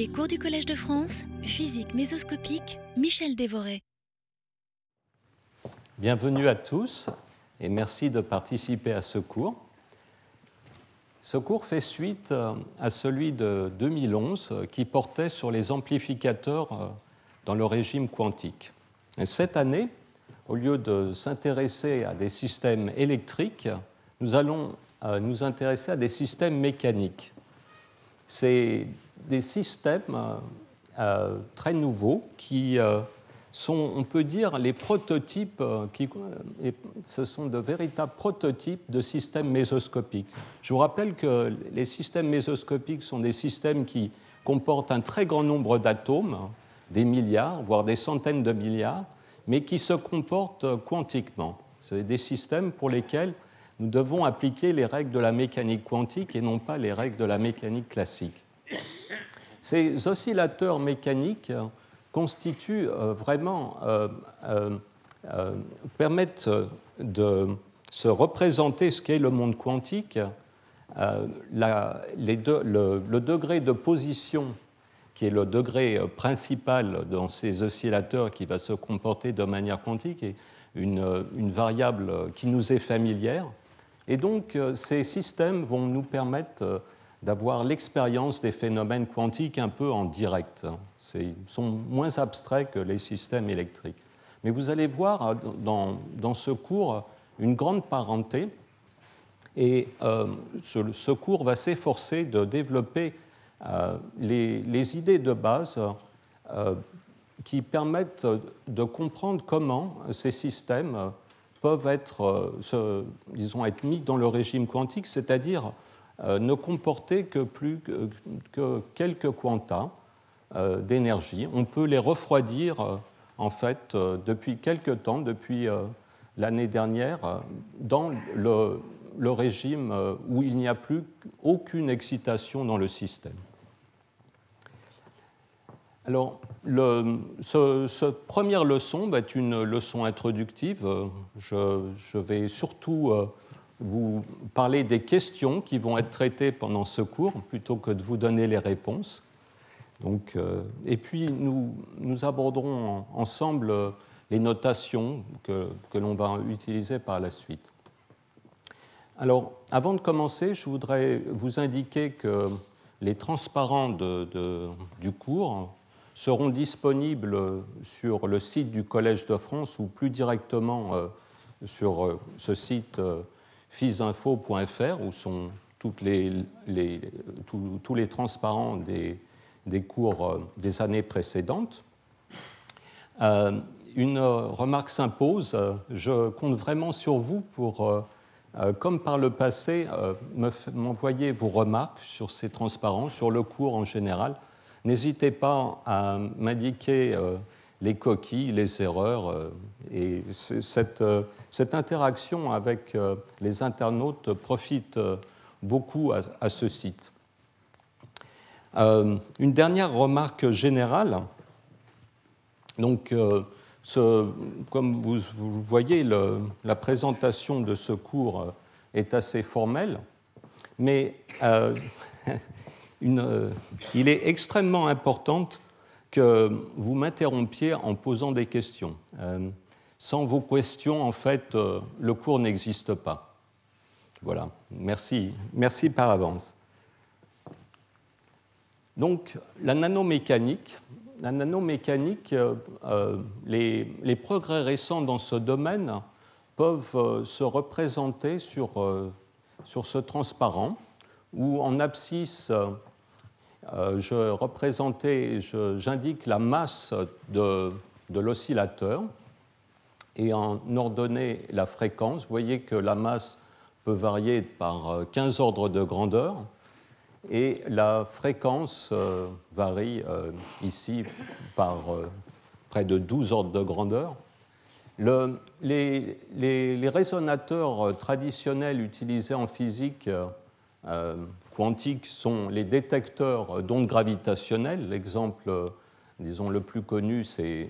Les cours du Collège de France, physique mésoscopique, Michel Devoret. Bienvenue à tous et merci de participer à ce cours. Ce cours fait suite à celui de 2011 qui portait sur les amplificateurs dans le régime quantique. Et cette année, au lieu de s'intéresser à des systèmes électriques, nous allons nous intéresser à des systèmes mécaniques. C'est des systèmes très nouveaux qui sont, on peut dire, les prototypes, ce sont de véritables prototypes de systèmes mésoscopiques. Je vous rappelle que les systèmes mésoscopiques sont des systèmes qui comportent un très grand nombre d'atomes, des milliards, voire des centaines de milliards, mais qui se comportent quantiquement. C'est des systèmes pour lesquels nous devons appliquer les règles de la mécanique quantique et non pas les règles de la mécanique classique. Ces oscillateurs mécaniques constituent vraiment, permettent de se représenter ce qu'est le monde quantique, le degré de position qui est le degré principal dans ces oscillateurs qui va se comporter de manière quantique est une variable qui nous est familière. Et donc ces systèmes vont nous permettre d'avoir l'expérience des phénomènes quantiques un peu en direct. Ils sont moins abstraits que les systèmes électriques. Mais vous allez voir dans ce cours une grande parenté, et ce cours va s'efforcer de développer les idées de base qui permettent de comprendre comment ces systèmes peuvent être mis dans le régime quantique, c'est-à-dire ne comporter que quelques quanta d'énergie. On peut les refroidir, en fait, depuis quelques temps, depuis l'année dernière, dans le régime où il n'y a plus aucune excitation dans le système. Alors, cette première leçon va être une leçon introductive. Je vais surtout vous parler des questions qui vont être traitées pendant ce cours plutôt que de vous donner les réponses. Donc, et puis, nous aborderons ensemble les notations que l'on va utiliser par la suite. Alors, avant de commencer, je voudrais vous indiquer que les transparents du cours seront disponibles sur le site du Collège de France ou plus directement sur ce site FISinfo.fr où sont tous les transparents des cours des années précédentes. Une remarque s'impose, je compte vraiment sur vous pour, comme par le passé, m'envoyer vos remarques sur ces transparents, sur le cours en général. N'hésitez pas à m'indiquer les coquilles, les erreurs, et cette interaction avec les internautes profite beaucoup à ce site. Une dernière remarque générale. Donc, comme vous voyez, la présentation de ce cours est assez formelle, mais il est extrêmement important que vous m'interrompiez en posant des questions. Sans vos questions, en fait, le cours n'existe pas. Voilà, merci par avance. Donc, la nanomécanique, les progrès récents dans ce domaine peuvent se représenter sur ce transparent où en abscisse, j'indique la masse de l'oscillateur et en ordonnée la fréquence. Vous voyez que la masse peut varier par 15 ordres de grandeur et la fréquence varie ici par près de 12 ordres de grandeur. Les résonateurs traditionnels utilisés en physique quantiques sont les détecteurs d'ondes gravitationnelles. L'exemple, disons, le plus connu, c'est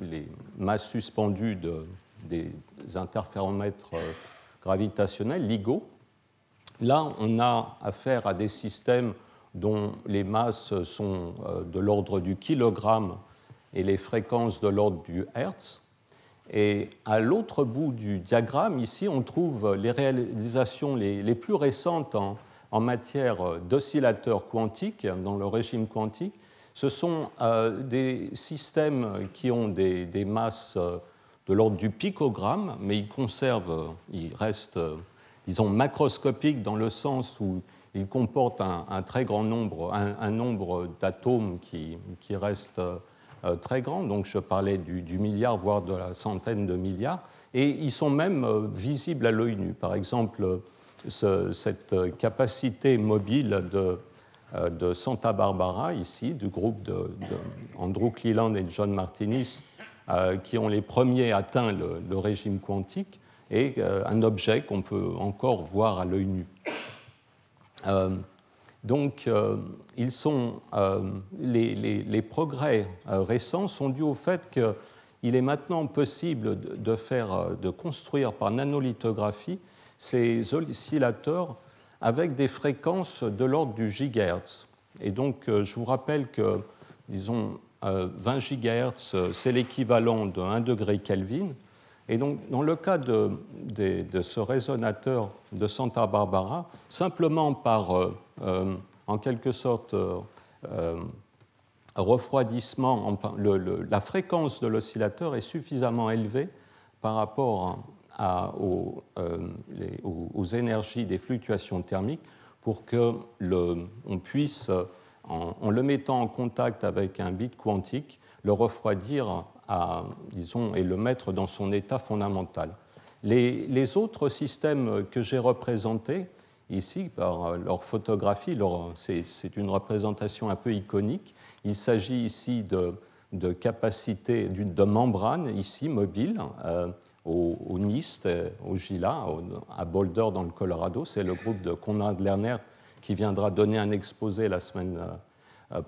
les masses suspendues des interféromètres gravitationnels, LIGO. Là, on a affaire à des systèmes dont les masses sont de l'ordre du kilogramme et les fréquences de l'ordre du hertz. Et à l'autre bout du diagramme, ici, on trouve les réalisations les plus récentes en matière d'oscillateurs quantiques, dans le régime quantique. Ce sont des systèmes qui ont des masses de l'ordre du picogramme, mais ils restent, disons, macroscopiques dans le sens où ils comportent un très grand nombre, un nombre d'atomes qui restent très grand, donc je parlais du milliard, voire de la centaine de milliards, et ils sont même visibles à l'œil nu. Par exemple, cette capacité mobile de Santa Barbara, ici, du groupe d'Andrew Cleland et John Martinis, qui ont les premiers atteint le régime quantique, et un objet qu'on peut encore voir à l'œil nu. Donc, les progrès récents sont dus au fait qu'il est maintenant possible de construire par nanolithographie ces oscillateurs avec des fréquences de l'ordre du gigahertz. Et donc, je vous rappelle que, disons, 20 gigahertz, c'est l'équivalent de 1 degré Kelvin. Et donc, dans le cas de ce résonateur de Santa Barbara, simplement par, en quelque sorte, refroidissement, la fréquence de l'oscillateur est suffisamment élevée par rapport aux énergies des fluctuations thermiques pour qu'on puisse, en le mettant en contact avec un bit quantique, le refroidir et le mettre dans son état fondamental. Les autres systèmes que j'ai représentés ici par leur photographie, c'est une représentation un peu iconique. Il s'agit ici de capacités, de membranes ici mobiles au NIST, au GILA, à Boulder dans le Colorado. C'est le groupe de Conrad Lerner qui viendra donner un exposé la semaine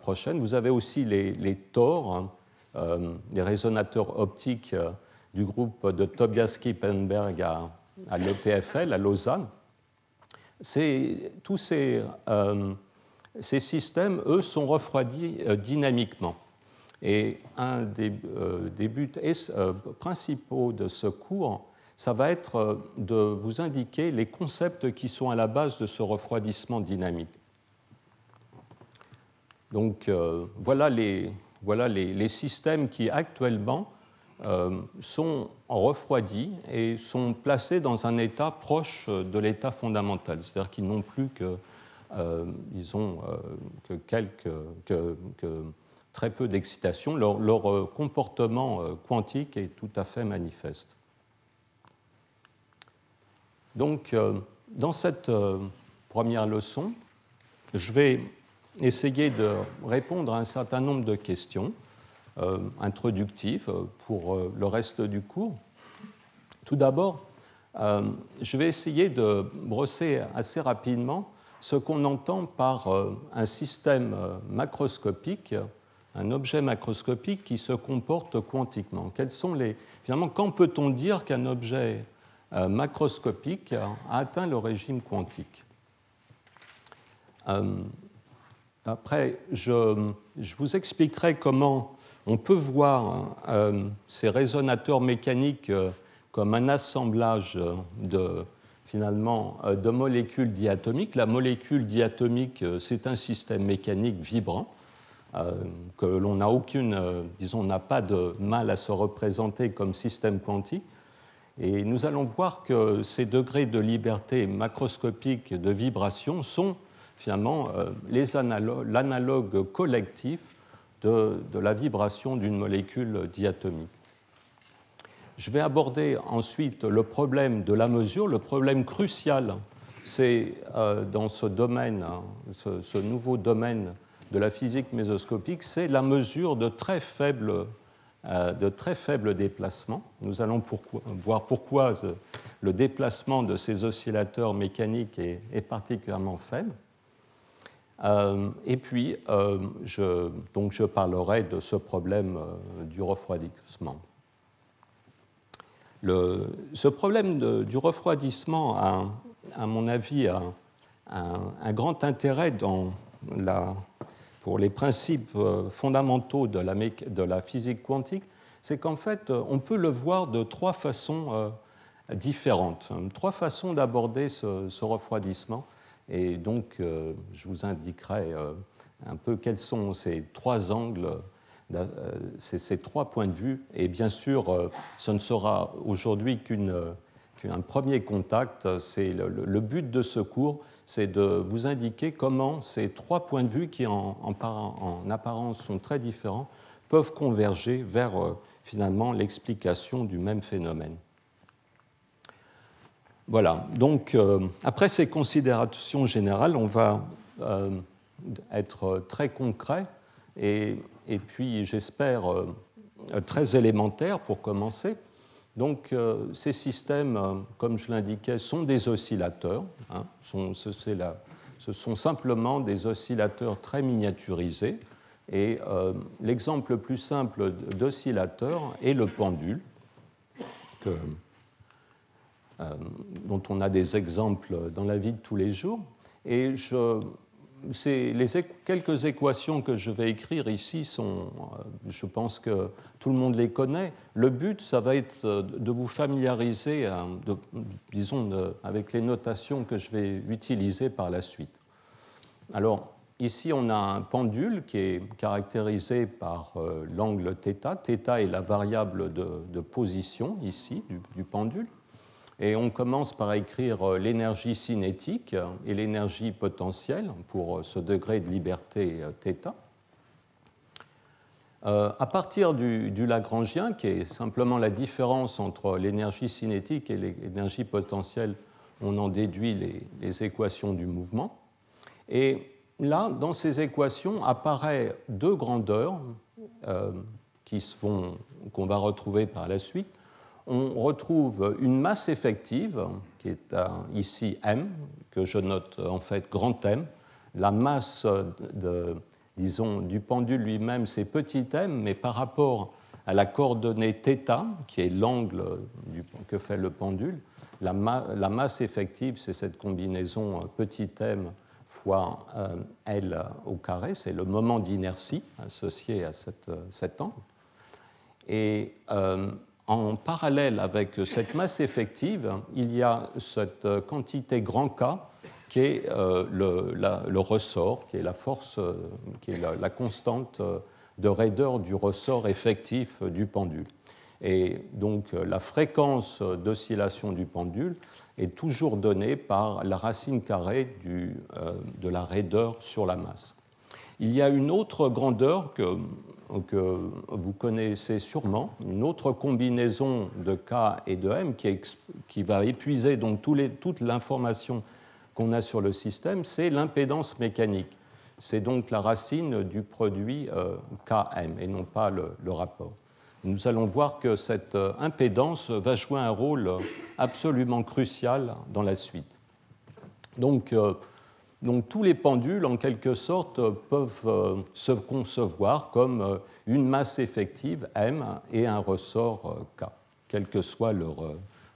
prochaine. Vous avez aussi les TOR, les résonateurs optiques du groupe de Tobias Kippenberg à l'EPFL, à Lausanne. Tous ces systèmes, eux, sont refroidis dynamiquement. Et un des buts principaux de ce cours, ça va être de vous indiquer les concepts qui sont à la base de ce refroidissement dynamique. Donc, voilà les systèmes qui, actuellement, sont refroidis et sont placés dans un état proche de l'état fondamental. C'est-à-dire qu'ils n'ont plus que très peu d'excitation. Leur comportement quantique est tout à fait manifeste. Donc, dans cette première leçon, je vais essayer de répondre à un certain nombre de questions introductives pour le reste du cours. Tout d'abord, je vais essayer de brosser assez rapidement ce qu'on entend par un système macroscopique, un objet macroscopique qui se comporte quantiquement. Finalement, quand peut-on dire qu'un objet macroscopique a atteint le régime quantique ? Après, je vous expliquerai comment on peut voir ces résonateurs mécaniques comme un assemblage de molécules diatomiques. La molécule diatomique, c'est un système mécanique vibrant que l'on n'a pas de mal à se représenter comme système quantique. Et nous allons voir que ces degrés de liberté macroscopique de vibration sont finalement l'analogue collectif de la vibration d'une molécule diatomique. Je vais aborder ensuite le problème de la mesure. Le problème crucial, c'est dans ce domaine, ce nouveau domaine de la physique mésoscopique, c'est la mesure de très faibles déplacements. Nous allons voir pourquoi le déplacement de ces oscillateurs mécaniques est particulièrement faible. Et puis, je parlerai de ce problème du refroidissement. Ce problème du refroidissement a, à mon avis, un grand intérêt dans, pour les principes fondamentaux de la physique quantique, c'est qu'en fait, on peut le voir de trois façons différentes. Trois façons d'aborder ce refroidissement. Et donc, je vous indiquerai un peu quels sont ces trois angles, ces trois points de vue. Et bien sûr, ce ne sera aujourd'hui qu'un premier contact. C'est le but de ce cours, c'est de vous indiquer comment ces trois points de vue, qui en apparence sont très différents, peuvent converger vers finalement l'explication du même phénomène. Voilà, donc après ces considérations générales, on va être très concret et puis j'espère très élémentaire pour commencer. Donc ces systèmes, comme je l'indiquais, sont des oscillateurs. Hein, ce sont simplement des oscillateurs très miniaturisés. Et l'exemple le plus simple d'oscillateur est le pendule, dont on a des exemples dans la vie de tous les jours. Et quelques équations que je vais écrire ici sont, je pense que tout le monde les connaît. Le but, ça va être de vous familiariser, avec les notations que je vais utiliser par la suite. Alors, ici, on a un pendule qui est caractérisé par l'angle θ. Θ est la variable de position, ici, du pendule. Et on commence par écrire l'énergie cinétique et l'énergie potentielle pour ce degré de liberté θ. À partir du Lagrangien, qui est simplement la différence entre l'énergie cinétique et l'énergie potentielle, on en déduit les équations du mouvement. Et là, dans ces équations, apparaissent deux grandeurs qu'on va retrouver par la suite. On retrouve une masse effective, qui est ici M, que je note en fait grand M. La masse du pendule lui-même, c'est petit m, mais par rapport à la coordonnée θ, qui est l'angle que fait le pendule, la masse effective, c'est cette combinaison petit m fois L au carré, c'est le moment d'inertie associé à cet angle. Et en parallèle avec cette masse effective, il y a cette quantité grand K qui est le ressort, qui est la force, qui est la constante de raideur du ressort effectif du pendule. Et donc la fréquence d'oscillation du pendule est toujours donnée par la racine carrée de la raideur sur la masse. Il y a une autre grandeur que vous connaissez sûrement, une autre combinaison de K et de M qui va épuiser donc toute l'information qu'on a sur le système, c'est l'impédance mécanique. C'est donc la racine du produit KM et non pas le rapport. Nous allons voir que cette impédance va jouer un rôle absolument crucial dans la suite. Donc tous les pendules, en quelque sorte, peuvent se concevoir comme une masse effective, M, et un ressort, K, quelle que soit leur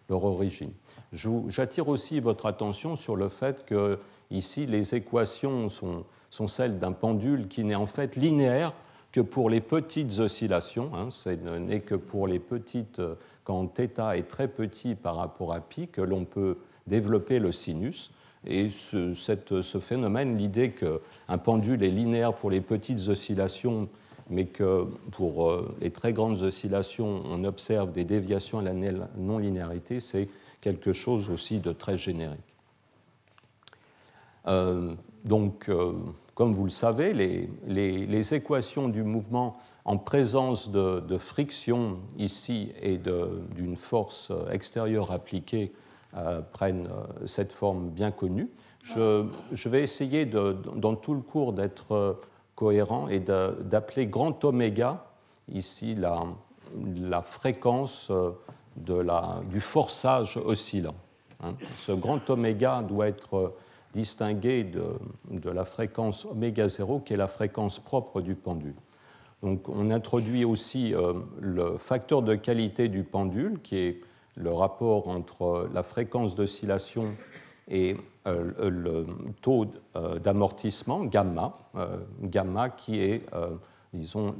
origine. J'attire aussi votre attention sur le fait que, ici, les équations sont celles d'un pendule qui n'est en fait linéaire que pour les petites oscillations, ce n'est que pour les petites, quand θ est très petit par rapport à pi, que l'on peut développer le sinus. Et ce phénomène, l'idée qu'un pendule est linéaire pour les petites oscillations, mais que pour les très grandes oscillations, on observe des déviations à la non-linéarité, c'est quelque chose aussi de très générique. Comme vous le savez, les équations du mouvement en présence de friction ici et d'une force extérieure appliquée prennent cette forme bien connue. Je vais essayer, dans tout le cours, d'être cohérent et d'appeler grand oméga, ici, la fréquence du forçage oscillant. Ce grand oméga doit être distingué de la fréquence oméga 0, qui est la fréquence propre du pendule. Donc, on introduit aussi le facteur de qualité du pendule, qui est le rapport entre la fréquence d'oscillation et le taux d'amortissement gamma qui est, disons,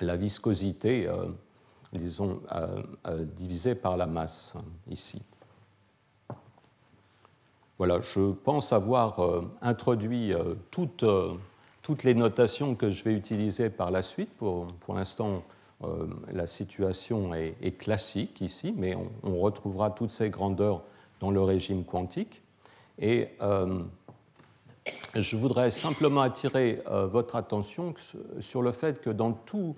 la viscosité, disons, divisée par la masse, ici. Voilà, je pense avoir introduit toutes les notations que je vais utiliser par la suite. Pour l'instant, la situation est classique ici, mais on retrouvera toutes ces grandeurs dans le régime quantique. Et je voudrais simplement attirer votre attention sur le fait que dans tout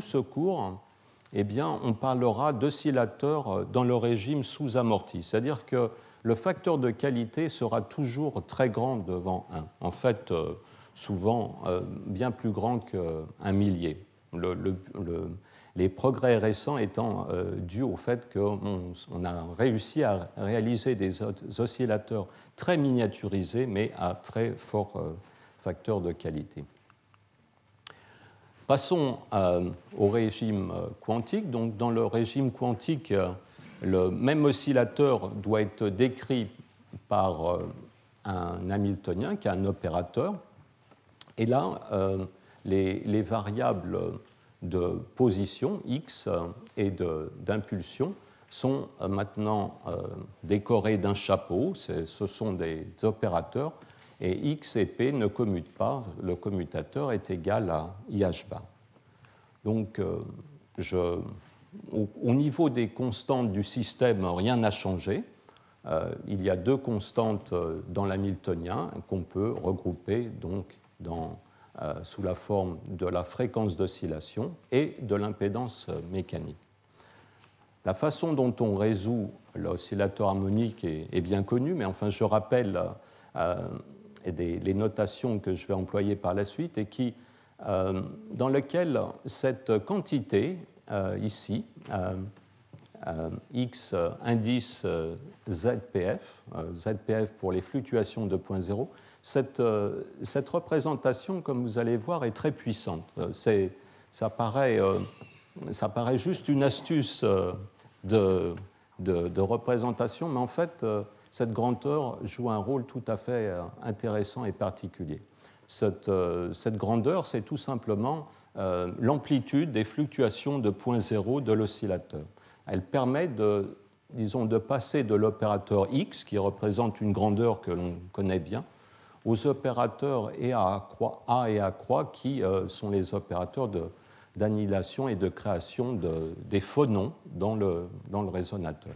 ce cours, eh bien, on parlera d'oscillateurs dans le régime sous-amorti, c'est-à-dire que le facteur de qualité sera toujours très grand devant 1. En fait, souvent bien plus grand qu'un millier. Les progrès récents étant dus au fait qu'on a réussi à réaliser des oscillateurs très miniaturisés, mais à très fort facteur de qualité. Passons au régime quantique. Donc, dans le régime quantique, le même oscillateur doit être décrit par un Hamiltonien qui est un opérateur. Et là, les variables de position, x, et d'impulsion sont maintenant décorées d'un chapeau. Ce sont des opérateurs. Et x et p ne commutent pas. Le commutateur est égal à IH bar. Donc, au niveau des constantes du système, rien n'a changé. Il y a deux constantes dans l'hamiltonien qu'on peut regrouper donc sous la forme de la fréquence d'oscillation et de l'impédance mécanique. La façon dont on résout l'oscillateur harmonique est bien connue, mais enfin je rappelle les notations que je vais employer par la suite et dans lesquelles cette quantité ici, x indice zpf, zpf pour les fluctuations de 2.0, cette représentation, comme vous allez voir, est très puissante. Ça paraît juste une astuce de représentation, mais en fait, cette grandeur joue un rôle tout à fait intéressant et particulier. Cette grandeur, c'est tout simplement l'amplitude des fluctuations de 0.0 de l'oscillateur. Elle permet de passer de l'opérateur X, qui représente une grandeur que l'on connaît bien, aux opérateurs A et A-croix, qui sont les opérateurs d'annihilation et de création des phonons dans le résonateur.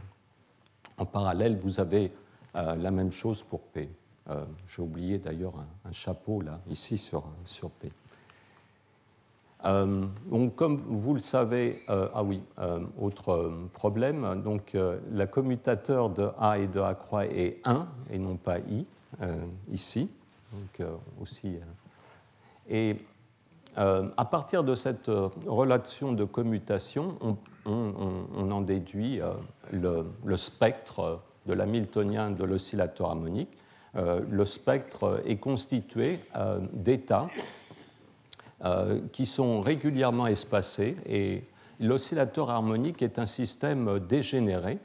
En parallèle, vous avez la même chose pour P. J'ai oublié d'ailleurs un chapeau, là, ici, sur P. Donc, comme vous le savez, autre problème, donc le commutateur de A et de A croix est 1 et non pas I, ici. Donc, aussi. À partir de cette relation de commutation, on en déduit le spectre de l'hamiltonien de l'oscillateur harmonique. Le spectre est constitué d'états qui sont régulièrement espacés et l'oscillateur harmonique est un système dégénéré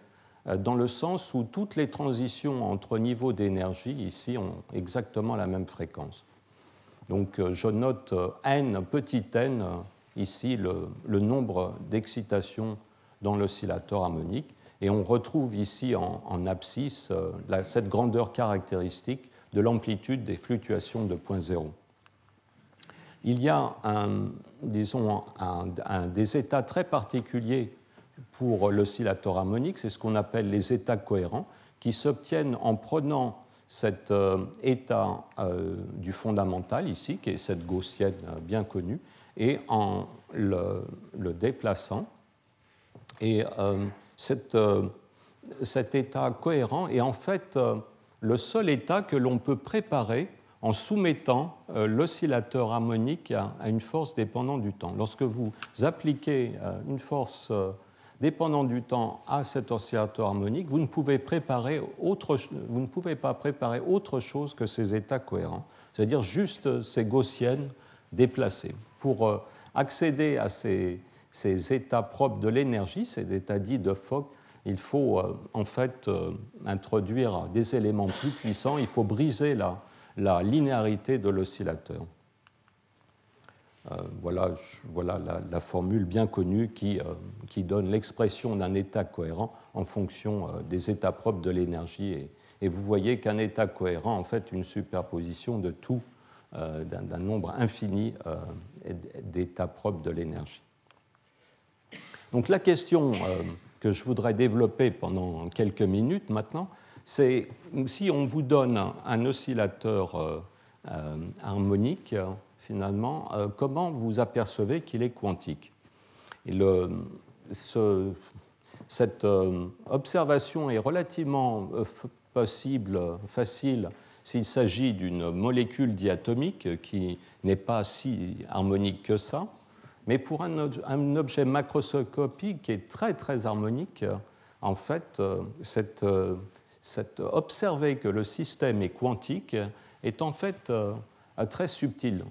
dans le sens où toutes les transitions entre niveaux d'énergie ici ont exactement la même fréquence. Donc je note n, petit n, ici le nombre d'excitations dans l'oscillateur harmonique et on retrouve ici en abscisse cette grandeur caractéristique de l'amplitude des fluctuations de 0.0. Il y a des états très particuliers pour l'oscillateur harmonique, c'est ce qu'on appelle les états cohérents, qui s'obtiennent en prenant cet état du fondamental ici, qui est cette gaussienne bien connue, et en le déplaçant. Et cet état cohérent est en fait le seul état que l'on peut préparer en soumettant l'oscillateur harmonique à une force dépendant du temps. Lorsque vous appliquez une force dépendant du temps à cet oscillateur harmonique, vous ne pouvez pas préparer autre chose que ces états cohérents, c'est-à-dire juste ces gaussiennes déplacées. Pour accéder à ces états propres de l'énergie, ces états dits de Fock, il faut en fait introduire des éléments plus puissants, il faut briser la linéarité de l'oscillateur. Voilà la formule bien connue qui donne l'expression d'un état cohérent en fonction des états propres de l'énergie. Et vous voyez qu'un état cohérent, en fait, une superposition de tout, d'un nombre infini d'états propres de l'énergie. Donc la question que je voudrais développer pendant quelques minutes maintenant, c'est si on vous donne un oscillateur harmonique, finalement, comment vous apercevez qu'il est quantique. Et cette observation est relativement facile s'il s'agit d'une molécule diatomique qui n'est pas si harmonique que ça, mais pour un objet macroscopique qui est très très harmonique, en fait, observer que le système est quantique est en fait très subtil.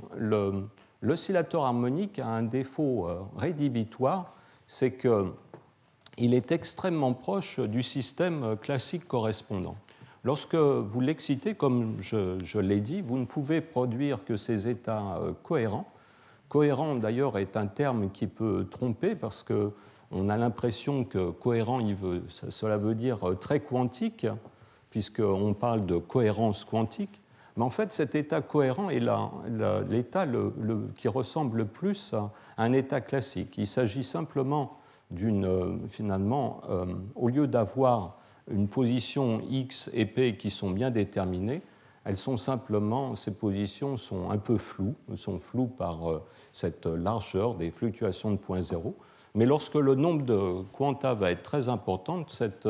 L'oscillateur harmonique a un défaut rédhibitoire, c'est qu'il est extrêmement proche du système classique correspondant. Lorsque vous l'excitez, comme je l'ai dit, vous ne pouvez produire que ces états cohérents. Cohérent, d'ailleurs, est un terme qui peut tromper parce qu'on a l'impression que cohérent, cela veut dire très quantique, puisqu'on parle de cohérence quantique. Mais en fait, cet état cohérent est l'état qui ressemble le plus à un état classique. Il s'agit simplement finalement, au lieu d'avoir une position X et P qui sont bien déterminées, elles sont simplement, ces positions sont un peu floues, sont floues par cette largeur des fluctuations de 0,0. Mais lorsque le nombre de quanta va être très important, cette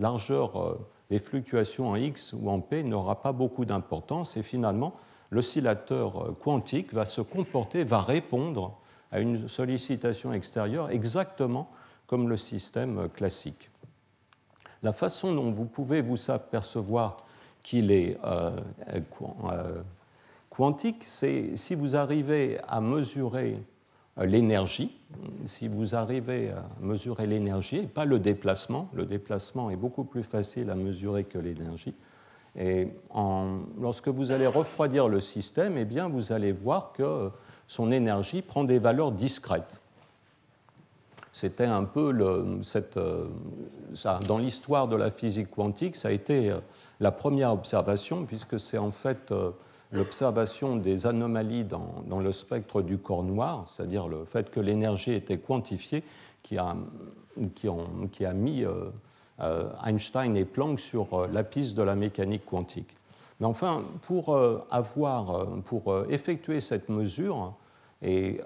largeur les fluctuations en X ou en P n'aura pas beaucoup d'importance et finalement l'oscillateur quantique va se comporter, va répondre à une sollicitation extérieure exactement comme le système classique. La façon dont vous pouvez vous apercevoir qu'il est quantique, c'est si vous arrivez à mesurer l'énergie, et pas le déplacement. Le déplacement est beaucoup plus facile à mesurer que l'énergie. Et lorsque vous allez refroidir le système, eh bien, vous allez voir que son énergie prend des valeurs discrètes. C'était un peu dans l'histoire de la physique quantique, ça a été la première observation, puisque c'est en fait l'observation des anomalies dans le spectre du corps noir, c'est-à-dire le fait que l'énergie était quantifiée, qui a mis Einstein et Planck sur la piste de la mécanique quantique. Mais enfin, pour effectuer cette mesure et,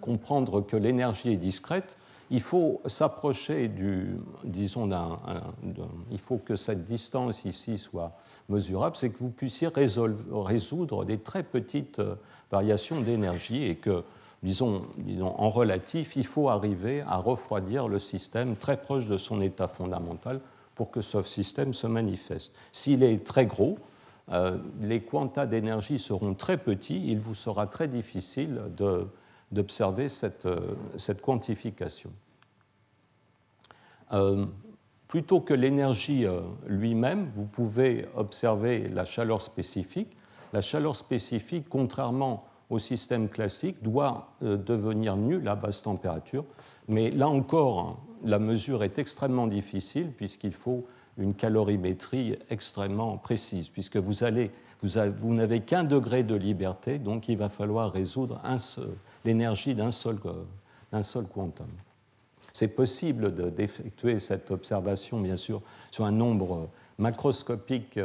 comprendre que l'énergie est discrète, il faut s'approcher il faut que cette distance ici soit mesurable, c'est que vous puissiez résoudre des très petites variations d'énergie et que, disons, en relatif, il faut arriver à refroidir le système très proche de son état fondamental pour que ce système se manifeste. S'il est très gros, les quantas d'énergie seront très petits, il vous sera très difficile d'observer cette quantification. Plutôt que l'énergie lui-même, vous pouvez observer la chaleur spécifique. La chaleur spécifique, contrairement au système classique, doit devenir nulle à basse température. Mais là encore, la mesure est extrêmement difficile puisqu'il faut une calorimétrie extrêmement précise, puisque vous n'avez qu'un degré de liberté, donc il va falloir résoudre l'énergie d'un seul quantum. C'est possible d'effectuer cette observation, bien sûr, sur un nombre macroscopique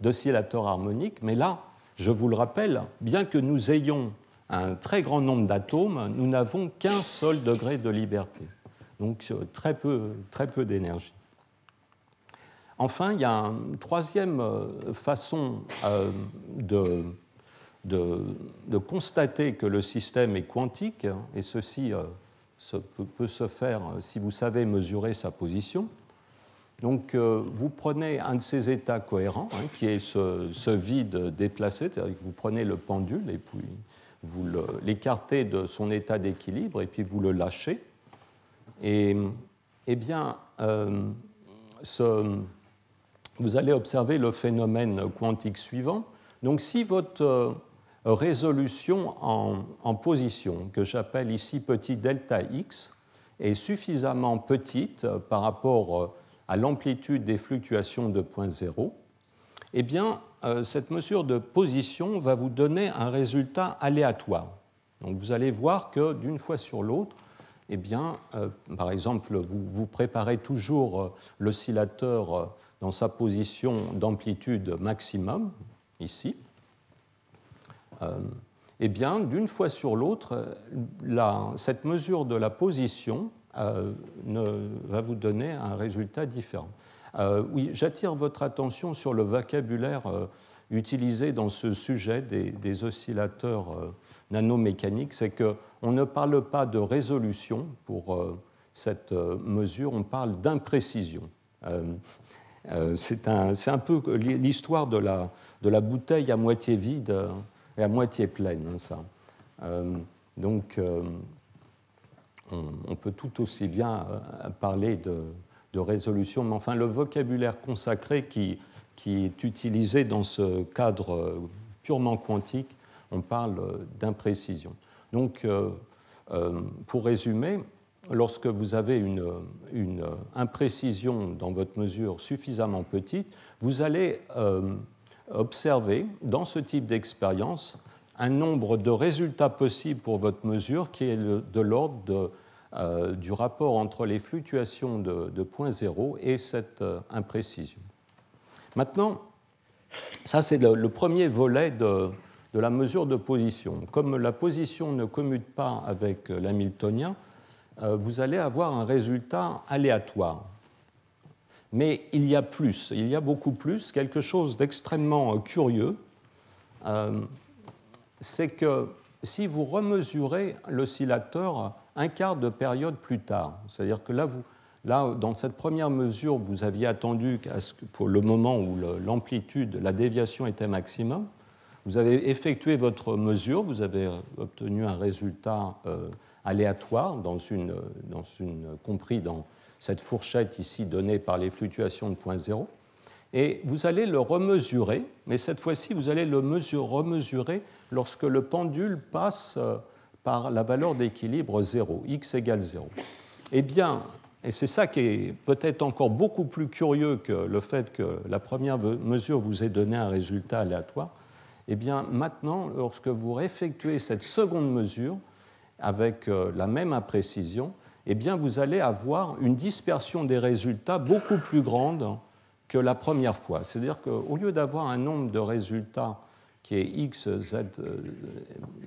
d'oscillateurs harmoniques, mais là, je vous le rappelle, bien que nous ayons un très grand nombre d'atomes, nous n'avons qu'un seul degré de liberté, donc très peu d'énergie. Enfin, il y a une troisième façon de constater que le système est quantique, et ceci peut se faire si vous savez mesurer sa position. Donc, vous prenez un de ces états cohérents, qui est ce vide déplacé, c'est-à-dire que vous prenez le pendule et puis vous l'écartez de son état d'équilibre et puis vous le lâchez. Eh bien, vous allez observer le phénomène quantique suivant. Donc, si votre résolution en position, que j'appelle ici petit delta X, est suffisamment petite par rapport à l'amplitude des fluctuations de 0.0, eh bien, cette mesure de position va vous donner un résultat aléatoire. Donc, vous allez voir que d'une fois sur l'autre, eh bien, par exemple, vous préparez toujours l'oscillateur dans sa position d'amplitude maximum, ici. Eh bien, d'une fois sur l'autre, cette mesure de la position va vous donner un résultat différent. Oui, j'attire votre attention sur le vocabulaire utilisé dans ce sujet des oscillateurs nanomécaniques. C'est qu'on ne parle pas de résolution pour cette mesure, on parle d'imprécision. C'est un peu l'histoire de la bouteille à moitié vide et à moitié pleine, hein, ça. On peut tout aussi bien parler de résolution, mais enfin, le vocabulaire consacré qui est utilisé dans ce cadre purement quantique, on parle d'imprécision. Donc, pour résumer, lorsque vous avez une imprécision dans votre mesure suffisamment petite, vous allez observer dans ce type d'expérience un nombre de résultats possibles pour votre mesure qui est de l'ordre du rapport entre les fluctuations de 0.0 et cette imprécision. Maintenant, ça c'est le premier volet de la mesure de position. Comme la position ne commute pas avec l'hamiltonien, vous allez avoir un résultat aléatoire. Mais il y a plus, il y a beaucoup plus, quelque chose d'extrêmement curieux, c'est que si vous remesurez l'oscillateur un quart de période plus tard, c'est-à-dire que là, dans cette première mesure, vous aviez attendu pour le moment où l'amplitude, la déviation était maximum, vous avez effectué votre mesure, vous avez obtenu un résultat aléatoire, compris dans cette fourchette ici donnée par les fluctuations de 0.0, et vous allez le remesurer, mais cette fois-ci, vous allez le remesurer lorsque le pendule passe par la valeur d'équilibre 0, x égale 0. Eh bien, et c'est ça qui est peut-être encore beaucoup plus curieux que le fait que la première mesure vous ait donné un résultat aléatoire, eh bien, maintenant, lorsque vous effectuez cette seconde mesure avec la même imprécision, eh bien, vous allez avoir une dispersion des résultats beaucoup plus grande que la première fois. C'est-à-dire qu'au lieu d'avoir un nombre de résultats qui est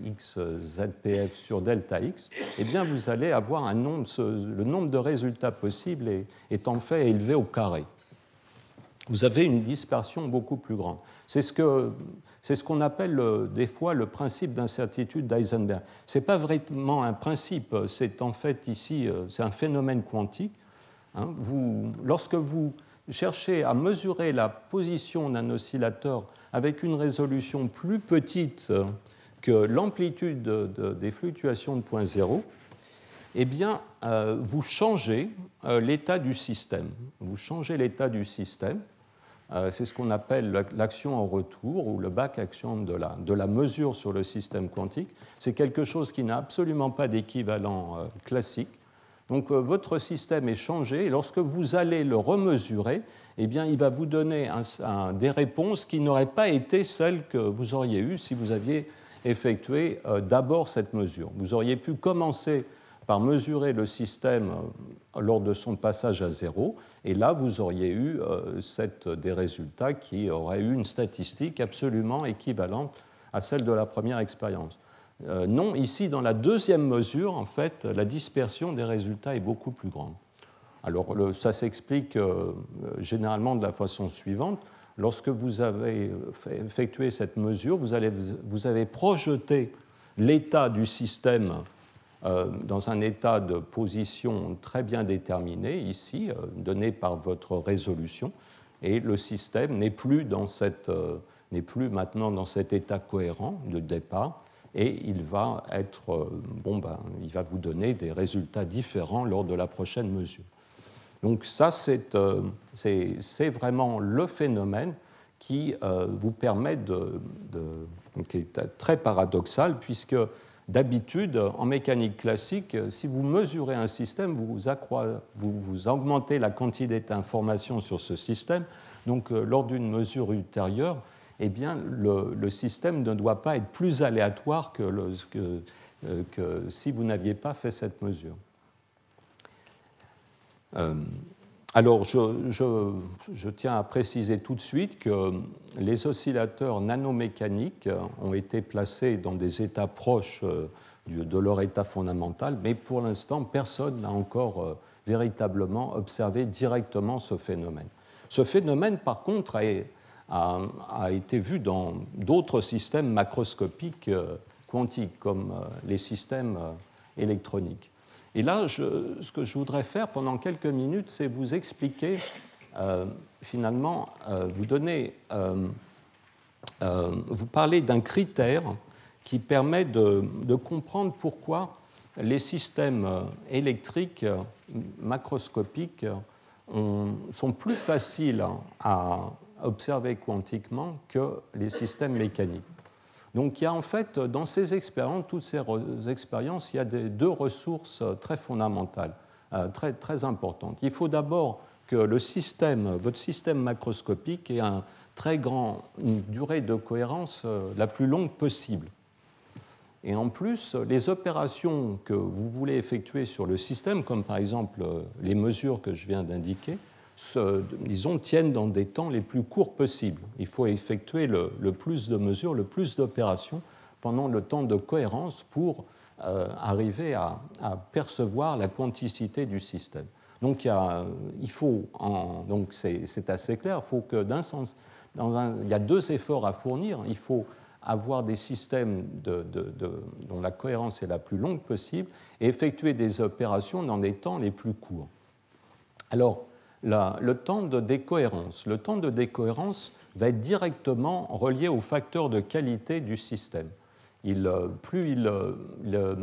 XZPF sur delta X, eh bien vous allez avoir le nombre de résultats possibles est en fait élevé au carré. Vous avez une dispersion beaucoup plus grande. C'est ce qu'on appelle des fois le principe d'incertitude d'Eisenberg. Ce n'est pas vraiment un principe, c'est en fait ici, c'est un phénomène quantique. Hein, lorsque vous cherchez à mesurer la position d'un oscillateur avec une résolution plus petite que l'amplitude des fluctuations de 0.0, eh bien, vous changez l'état du système. Vous changez l'état du système. C'est ce qu'on appelle l'action en retour ou le back action de la mesure sur le système quantique. C'est quelque chose qui n'a absolument pas d'équivalent classique. Donc, votre système est changé et lorsque vous allez le remesurer, eh bien, il va vous donner des réponses qui n'auraient pas été celles que vous auriez eues si vous aviez effectué d'abord cette mesure. Vous auriez pu commencer par mesurer le système lors de son passage à 0 et là, vous auriez eu des résultats qui auraient eu une statistique absolument équivalente à celle de la première expérience. Non, ici, dans la deuxième mesure, en fait, la dispersion des résultats est beaucoup plus grande. Alors, ça s'explique généralement de la façon suivante. Lorsque vous avez effectué cette mesure, vous avez projeté l'état du système dans un état de position très bien déterminé, ici, donné par votre résolution, et le système n'est plus maintenant dans cet état cohérent de départ, et il va vous donner des résultats différents lors de la prochaine mesure. Donc ça, c'est vraiment le phénomène qui vous permet qui est très paradoxal, puisque d'habitude, en mécanique classique, si vous mesurez un système, vous augmentez la quantité d'informations sur ce système. Donc, lors d'une mesure ultérieure, eh bien, le système ne doit pas être plus aléatoire que si vous n'aviez pas fait cette mesure. Alors, je tiens à préciser tout de suite que les oscillateurs nanomécaniques ont été placés dans des états proches de leur état fondamental, mais pour l'instant, personne n'a encore véritablement observé directement ce phénomène. Ce phénomène, par contre, a été vu dans d'autres systèmes macroscopiques quantiques, comme les systèmes électroniques. Et là, ce que je voudrais faire pendant quelques minutes, c'est vous expliquer, finalement, vous parler d'un critère qui permet de comprendre pourquoi les systèmes électriques macroscopiques sont plus faciles à observer quantiquement que les systèmes mécaniques. Donc, il y a en fait, dans ces expériences, toutes ces expériences, il y a deux ressources très fondamentales, très, très importantes. Il faut d'abord que votre système macroscopique ait une durée de cohérence la plus longue possible. Et en plus, les opérations que vous voulez effectuer sur le système, comme par exemple les mesures que je viens d'indiquer, tiennent dans des temps les plus courts possibles. Il faut effectuer le plus de mesures, le plus d'opérations pendant le temps de cohérence pour arriver à percevoir la quanticité du système. Donc, c'est assez clair, il faut que il y a deux efforts à fournir. Il faut avoir des systèmes dont la cohérence est la plus longue possible et effectuer des opérations dans des temps les plus courts. Alors, le temps de décohérence. Le temps de décohérence va être directement relié au facteur de qualité du système. Plus le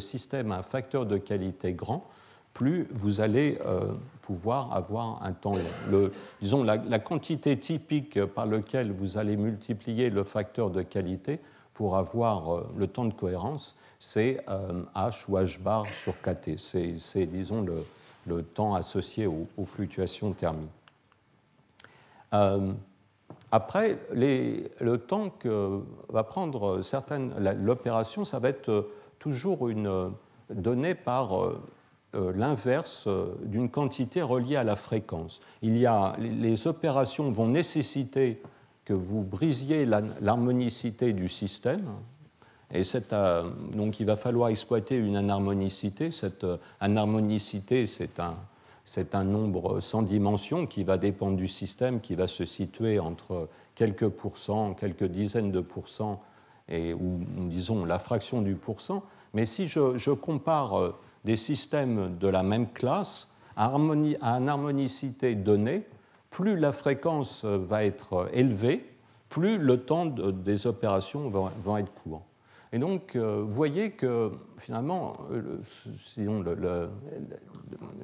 système a un facteur de qualité grand, plus vous allez pouvoir avoir un temps long. La quantité typique par laquelle vous allez multiplier le facteur de qualité pour avoir le temps de cohérence, c'est H ou H bar sur KT. C'est le temps associé aux fluctuations thermiques. Après, le temps que va prendre l'opération, ça va être toujours donné par l'inverse d'une quantité reliée à la fréquence. Les opérations vont nécessiter que vous brisiez l'harmonicité du système. Et donc, il va falloir exploiter une anharmonicité. Cette anharmonicité, c'est un nombre sans dimension qui va dépendre du système, qui va se situer entre quelques pourcents, quelques dizaines de pourcents, ou disons la fraction du pourcent. Mais si je compare des systèmes de la même classe à anharmonicité donnée, plus la fréquence va être élevée, plus le temps des opérations va être court. Et donc, vous voyez que, finalement,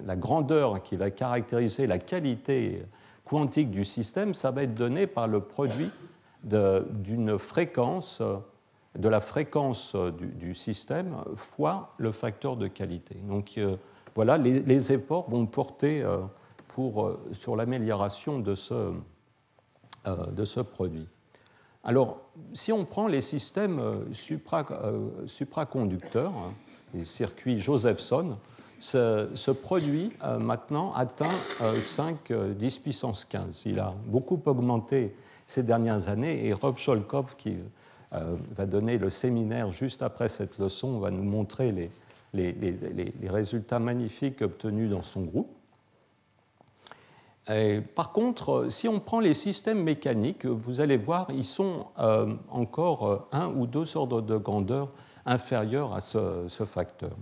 la grandeur qui va caractériser la qualité quantique du système, ça va être donnée par le produit de la fréquence du système fois le facteur de qualité. Donc, voilà, les efforts vont porter sur l'amélioration de ce produit. Alors, si on prend les systèmes supraconducteurs, les circuits Josephson, ce produit maintenant atteint 10 puissance 15. Il a beaucoup augmenté ces dernières années, et Rob Scholkopf, qui va donner le séminaire juste après cette leçon, va nous montrer les résultats magnifiques obtenus dans son groupe. Et par contre, si on prend les systèmes mécaniques, vous allez voir, ils sont encore un ou deux ordres de grandeur inférieurs à ce facteur.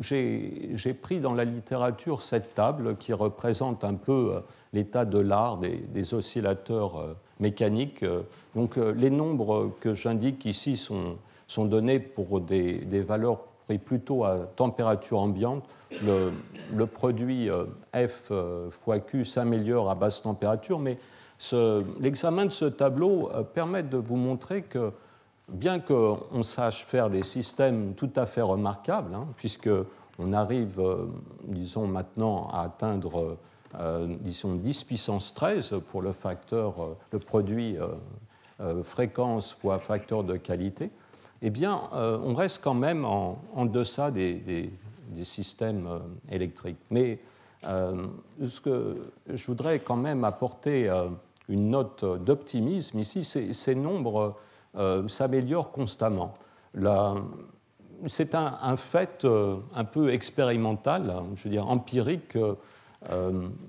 J'ai pris dans la littérature cette table qui représente un peu l'état de l'art des oscillateurs mécanique. Donc les nombres que j'indique ici sont donnés pour des valeurs pris plutôt à température ambiante. Le produit F fois Q s'améliore à basse température, mais l'examen de ce tableau permet de vous montrer que, bien qu'on sache faire des systèmes tout à fait remarquables, puisqu'on arrive, disons, maintenant à atteindre, disons, 10 puissance 13 pour le facteur, le produit fréquence fois facteur de qualité, eh bien, on reste quand même en deçà des systèmes électriques. Mais ce que je voudrais quand même apporter une note d'optimisme ici, ces nombres s'améliorent constamment. C'est un fait un peu expérimental, je veux dire empirique.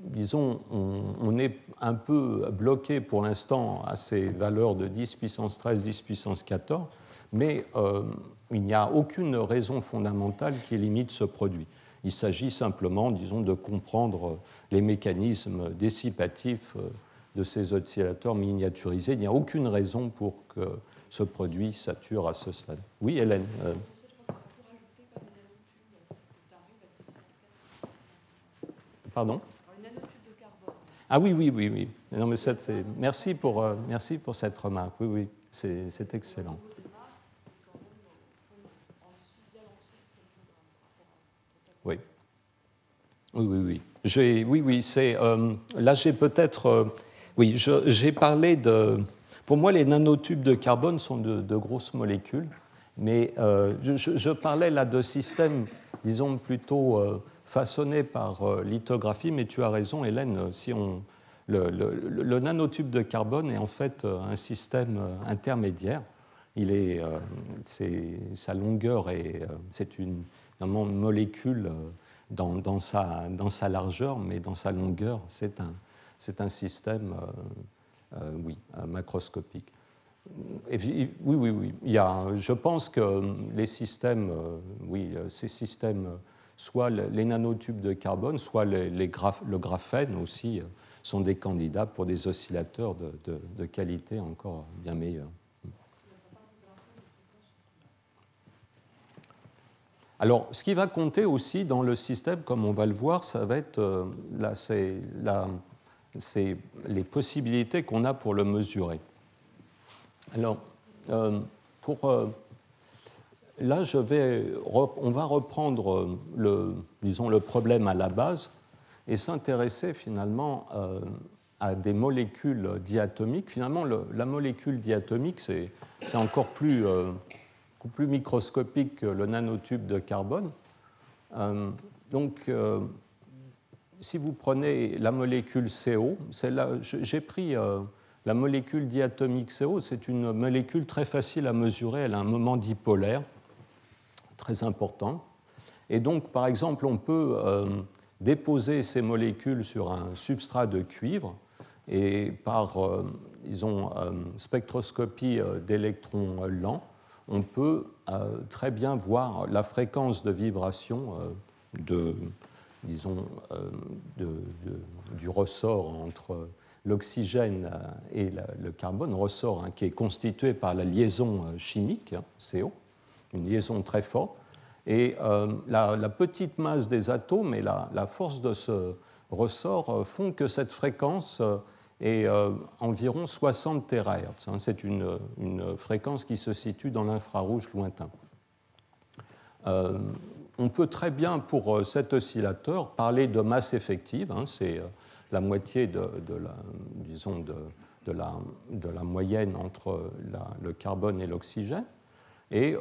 Disons, on est un peu bloqué pour l'instant à ces valeurs de 10 puissance 13, 10 puissance 14, mais il n'y a aucune raison fondamentale qui limite ce produit. Il s'agit simplement, disons, de comprendre les mécanismes dissipatifs de ces oscillateurs miniaturisés. Il n'y a aucune raison pour que ce produit sature à ce stade. Oui, Hélène. Pardon ? Une nanotube de carbone. Ah oui. Non, mais merci pour cette remarque. Oui, c'est excellent. Oui. J'ai parlé de... Pour moi, les nanotubes de carbone sont de grosses molécules, mais je parlais là de systèmes, disons, plutôt façonnés par lithographie, mais tu as raison, Hélène, le nanotube de carbone est en fait un système intermédiaire. Sa longueur est... C'est une molécule... Dans sa largeur, mais dans sa longueur, c'est un système macroscopique. Oui. Je pense que les systèmes, ces systèmes, soit les nanotubes de carbone, soit le graphène aussi, sont des candidats pour des oscillateurs de qualité encore bien meilleure. Alors, ce qui va compter aussi dans le système, comme on va le voir, ça va être les possibilités qu'on a pour le mesurer. Alors, on va reprendre le problème à la base et s'intéresser finalement à des molécules diatomiques. Finalement, la molécule diatomique, c'est encore plus... plus microscopique que le nanotube de carbone. Donc, si vous prenez la molécule CO, j'ai pris la molécule diatomique CO, c'est une molécule très facile à mesurer, elle a un moment dipolaire très important. Et donc, par exemple, on peut déposer ces molécules sur un substrat de cuivre et par spectroscopie d'électrons lents, on peut très bien voir la fréquence de vibration du ressort entre l'oxygène et le carbone, ressort qui est constitué par la liaison chimique, CO, une liaison très forte, et la petite masse des atomes et la force de ce ressort font que cette fréquence et environ 60 THz. C'est une fréquence qui se situe dans l'infrarouge lointain. On peut très bien, pour cet oscillateur, parler de masse effective. C'est la moitié de la moyenne entre le carbone et l'oxygène. Et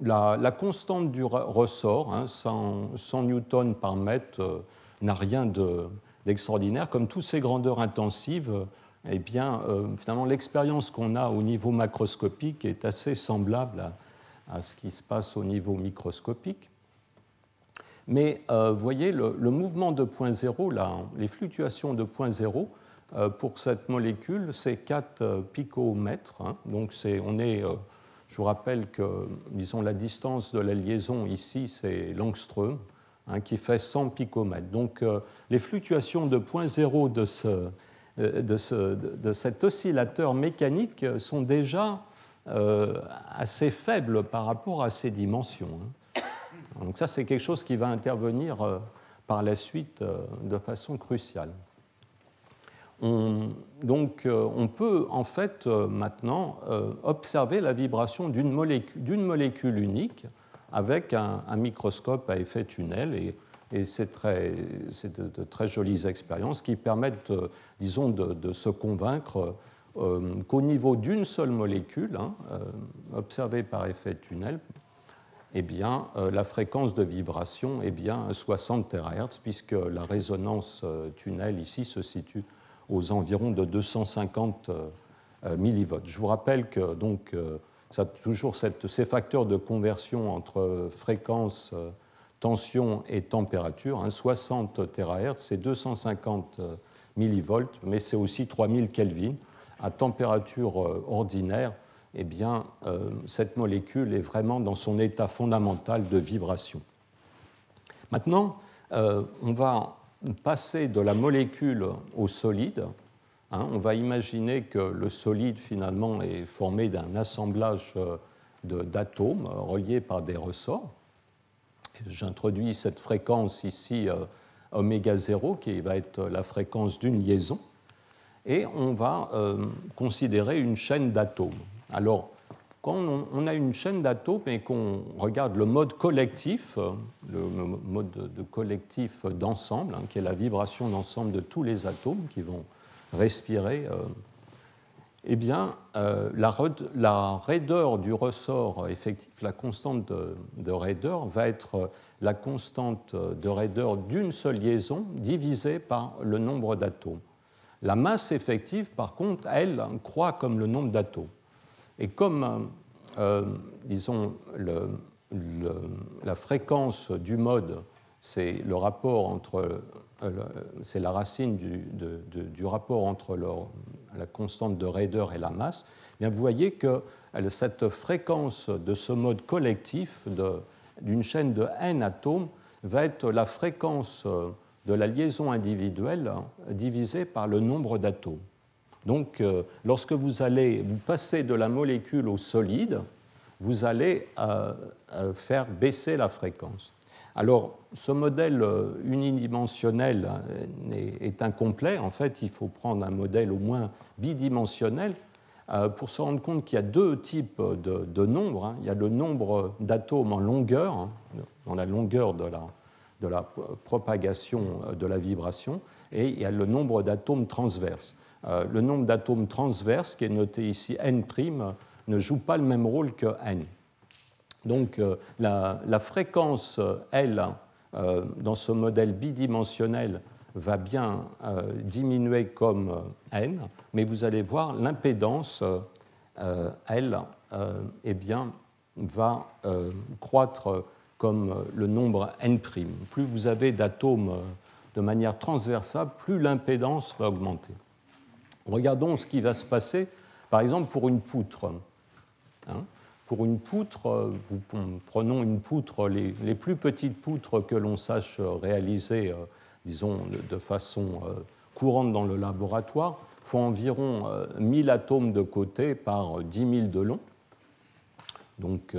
la constante du ressort, 100 newtons par mètre, n'a rien d'extraordinaire, comme toutes ces grandeurs intensives, finalement, l'expérience qu'on a au niveau macroscopique est assez semblable à ce qui se passe au niveau microscopique. Mais, vous voyez, le mouvement de 0,0, les fluctuations de 0,0, pour cette molécule, c'est 4 picomètres. Donc, je vous rappelle que, disons, la distance de la liaison ici, c'est l'angström, qui fait 100 picomètres. Donc, les fluctuations de 0,0 de cet oscillateur mécanique sont déjà assez faibles par rapport à ces dimensions. Donc ça, c'est quelque chose qui va intervenir par la suite de façon cruciale. Donc on peut en fait maintenant observer la vibration d'une molécule unique avec un microscope à effet tunnel et c'est de très jolies expériences qui permettent, disons, de se convaincre qu'au niveau d'une seule molécule, observée par effet tunnel, eh bien, la fréquence de vibration est bien 60 THz puisque la résonance tunnel ici se situe aux environs de 250 millivolts. Je vous rappelle que donc, ça a toujours ces facteurs de conversion entre fréquence, tension et température. 60 THz, c'est 250 millivolts, mais c'est aussi 3000 Kelvin. À température ordinaire, eh bien, cette molécule est vraiment dans son état fondamental de vibration. Maintenant, on va passer de la molécule au solide. On va imaginer que le solide, finalement, est formé d'un assemblage d'atomes reliés par des ressorts. J'introduis cette fréquence ici, oméga 0, qui va être la fréquence d'une liaison. Et on va considérer une chaîne d'atomes. Alors, quand on a une chaîne d'atomes et qu'on regarde le mode collectif, le mode de collectif d'ensemble, qui est la vibration d'ensemble de tous les atomes qui vont respirer, eh bien, la raideur du ressort effectif, la constante de raideur, va être la constante de raideur d'une seule liaison divisée par le nombre d'atomes. La masse effective, par contre, elle croît comme le nombre d'atomes. Et comme, disons, la fréquence du mode, c'est le rapport entre, c'est la racine du rapport entre la constante de raideur et la masse, eh bien, vous voyez que cette fréquence de ce mode collectif d'une chaîne de n atomes va être la fréquence de la liaison individuelle divisée par le nombre d'atomes. Donc, lorsque vous passez de la molécule au solide, vous allez faire baisser la fréquence. Alors, ce modèle unidimensionnel est incomplet. En fait, il faut prendre un modèle au moins bidimensionnel pour se rendre compte qu'il y a deux types de nombres. Il y a le nombre d'atomes en longueur, dans la longueur de la propagation de la vibration, et il y a le nombre d'atomes transverses. Le nombre d'atomes transverses, qui est noté ici n', ne joue pas le même rôle que n. Donc la fréquence L dans ce modèle bidimensionnel va bien diminuer comme n, mais vous allez voir l'impédance L eh bien, va croître comme le nombre n'. Plus vous avez d'atomes de manière transversale, plus l'impédance va augmenter. Regardons ce qui va se passer, par exemple, pour une poutre. Pour une poutre, prenons une poutre, les plus petites poutres que l'on sache réaliser, disons, de façon courante dans le laboratoire, font environ 1000 atomes de côté par 10 000 de long. Donc,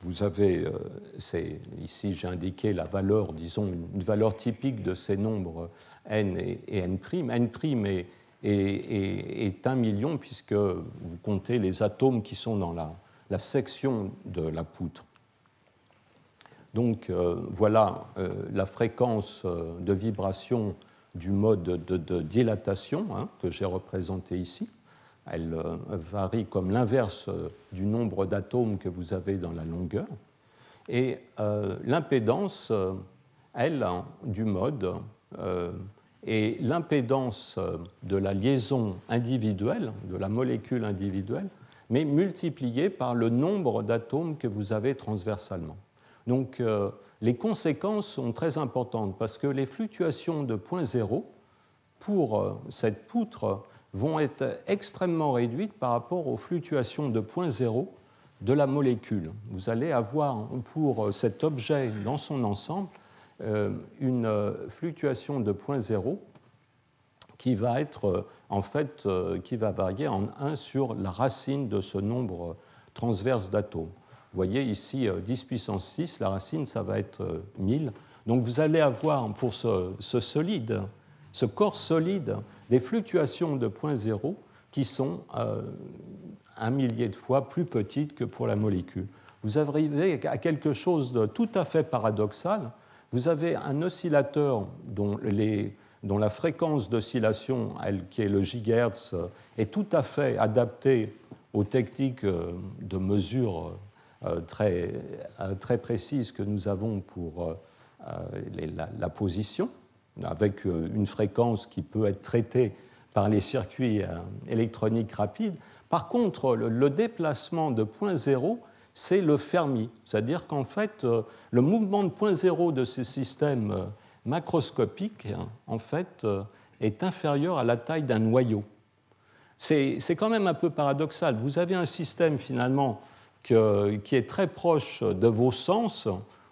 vous avez, ici j'ai indiqué la valeur, disons, une valeur typique de ces nombres n et n'. N' est 1 million puisque vous comptez les atomes qui sont dans la section de la poutre. Donc voilà la fréquence de vibration du mode de dilatation que j'ai représenté ici. Elle varie comme l'inverse du nombre d'atomes que vous avez dans la longueur. Et l'impédance, elle, du mode... Et l'impédance de la liaison individuelle, de la molécule individuelle, mais multipliée par le nombre d'atomes que vous avez transversalement. Donc, les conséquences sont très importantes parce que les fluctuations de 0,0 pour cette poutre vont être extrêmement réduites par rapport aux fluctuations de 0,0 de la molécule. Vous allez avoir pour cet objet dans son ensemble une fluctuation de 0,0 qui va être en fait qui va varier en 1 sur la racine de ce nombre transverse d'atomes. Vous voyez ici 10 puissance 6, la racine ça va être 1000. Donc vous allez avoir pour ce corps solide, des fluctuations de 0.0 qui sont un millier de fois plus petites que pour la molécule. Vous arrivez à quelque chose de tout à fait paradoxal. Vous avez un oscillateur dont la fréquence d'oscillation, qui est le gigahertz, est tout à fait adaptée aux techniques de mesure très, très précises que nous avons pour la position, avec une fréquence qui peut être traitée par les circuits électroniques rapides. Par contre, le déplacement de 0.0, c'est le Fermi, c'est-à-dire qu'en fait, le mouvement de 0.0 de ces systèmes macroscopiques, en fait, est inférieur à la taille d'un noyau. C'est quand même un peu paradoxal. Vous avez un système, finalement, qui est très proche de vos sens.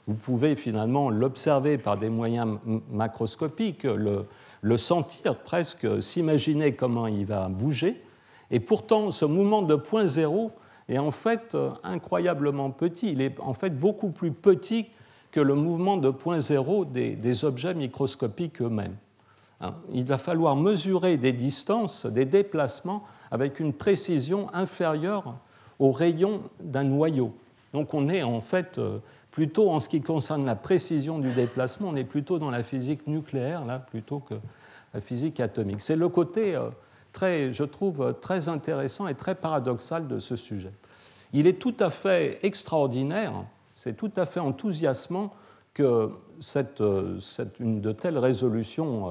Vous pouvez finalement l'observer par des moyens macroscopiques, le sentir presque, s'imaginer comment il va bouger. Et pourtant, ce mouvement de 0.0 est en fait incroyablement petit. Il est en fait beaucoup plus petit que le mouvement de 0.0 des objets microscopiques eux-mêmes. Il va falloir mesurer des distances, des déplacements, avec une précision inférieure au rayon d'un noyau. Donc on est en fait... plutôt en ce qui concerne la précision du déplacement, on est plutôt dans la physique nucléaire, là, plutôt que la physique atomique. C'est le côté, je trouve, très intéressant et très paradoxal de ce sujet. Il est tout à fait extraordinaire, c'est tout à fait enthousiasmant que une de telles résolutions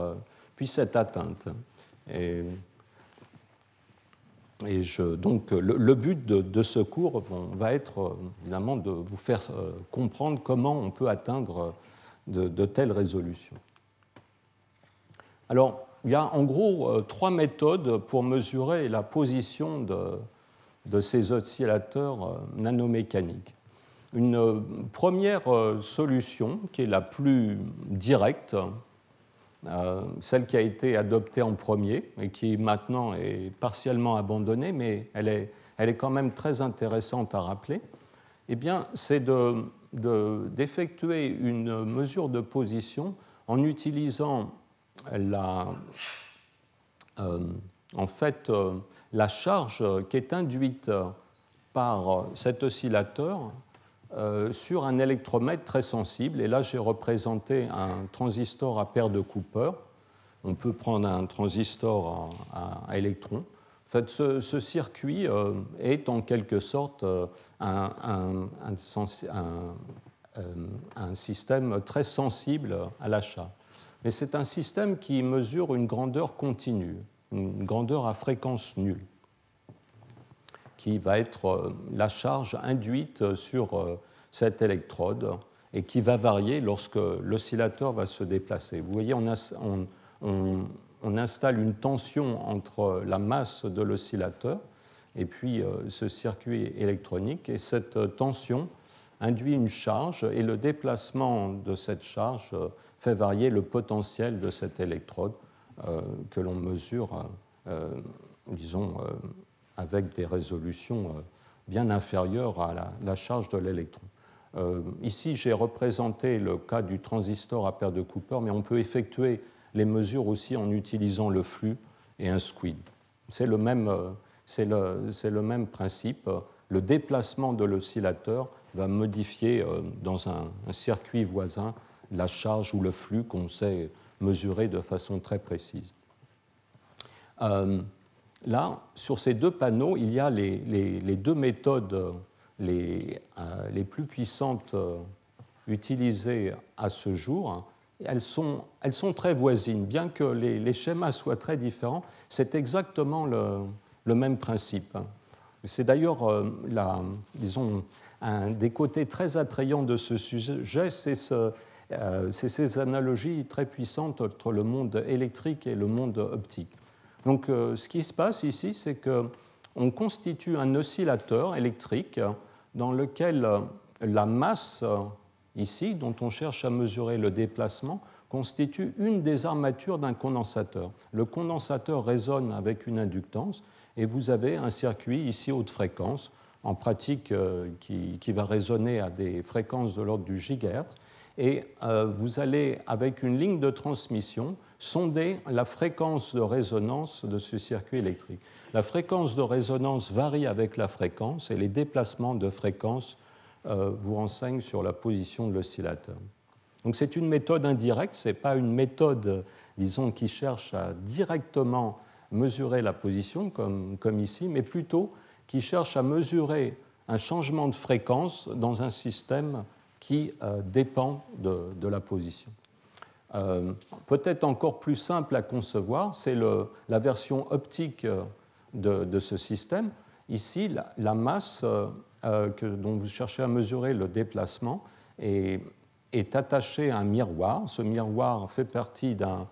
puisse être atteinte. Donc, le but de ce cours va être, évidemment, de vous faire comprendre comment on peut atteindre de telles résolutions. Alors, il y a en gros 3 méthodes pour mesurer la position de ces oscillateurs nanomécaniques. Une première solution, qui est la plus directe, celle qui a été adoptée en premier et qui maintenant est partiellement abandonnée, mais elle est quand même très intéressante à rappeler, eh bien, c'est d'effectuer une mesure de position en utilisant la charge qui est induite par cet oscillateur sur un électromètre très sensible. Et là, j'ai représenté un transistor à paire de Cooper. On peut prendre un transistor à électrons. En fait, ce circuit est en quelque sorte un système très sensible à la charge. Mais c'est un système qui mesure une grandeur continue, une grandeur à fréquence nulle, qui va être la charge induite sur cette électrode et qui va varier lorsque l'oscillateur va se déplacer. Vous voyez, on installe une tension entre la masse de l'oscillateur et puis ce circuit électronique, et cette tension induit une charge, et le déplacement de cette charge fait varier le potentiel de cette électrode que l'on mesure, disons, avec des résolutions bien inférieures à la charge de l'électron. Ici, j'ai représenté le cas du transistor à paire de Cooper, mais on peut effectuer les mesures aussi en utilisant le flux et un squid. C'est le même principe. Le déplacement de l'oscillateur va modifier dans un circuit voisin la charge ou le flux qu'on sait mesurer de façon très précise. Là, sur ces 2 panneaux, il y a les 2 méthodes les plus puissantes utilisées à ce jour. Elles sont très voisines, bien que les schémas soient très différents. C'est exactement le même principe. C'est d'ailleurs, disons, un des côtés très attrayants de ce sujet, c'est ces analogies très puissantes entre le monde électrique et le monde optique. Donc, ce qui se passe ici, c'est qu'on constitue un oscillateur électrique dans lequel la masse, ici, dont on cherche à mesurer le déplacement, constitue une des armatures d'un condensateur. Le condensateur résonne avec une inductance et vous avez un circuit ici haute fréquence, en pratique qui va résonner à des fréquences de l'ordre du gigahertz. Et vous allez, avec une ligne de transmission, sonder la fréquence de résonance de ce circuit électrique. La fréquence de résonance varie avec la fréquence et les déplacements de fréquence vous renseignent sur la position de l'oscillateur. Donc c'est une méthode indirecte, ce n'est pas une méthode, disons, qui cherche à directement mesurer la position, comme ici, mais plutôt qui cherche à mesurer un changement de fréquence dans un système qui dépend de la position. Peut-être encore plus simple à concevoir, c'est la version optique de ce système. Ici, la masse dont vous cherchez à mesurer le déplacement est attachée à un miroir. Ce miroir fait partie d'un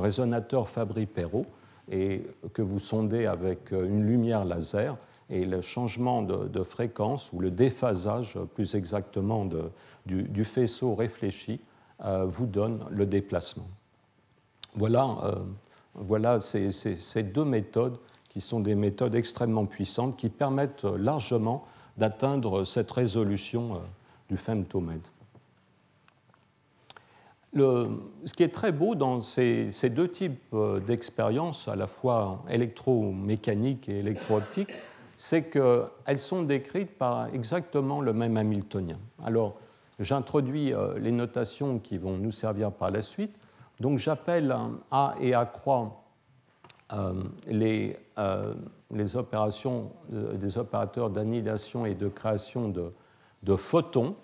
résonateur Fabry-Perot et que vous sondez avec une lumière laser. Et le changement de fréquence, ou le déphasage plus exactement du faisceau réfléchi, vous donne le déplacement. Voilà ces deux méthodes qui sont des méthodes extrêmement puissantes qui permettent largement d'atteindre cette résolution du femtomètre. Ce qui est très beau dans ces deux types d'expériences, à la fois électromécaniques et électro-optiques, c'est qu'elles sont décrites par exactement le même hamiltonien. Alors, j'introduis les notations qui vont nous servir par la suite. Donc, j'appelle A et A'croix les opérations des opérateurs d'annihilation et de création de photons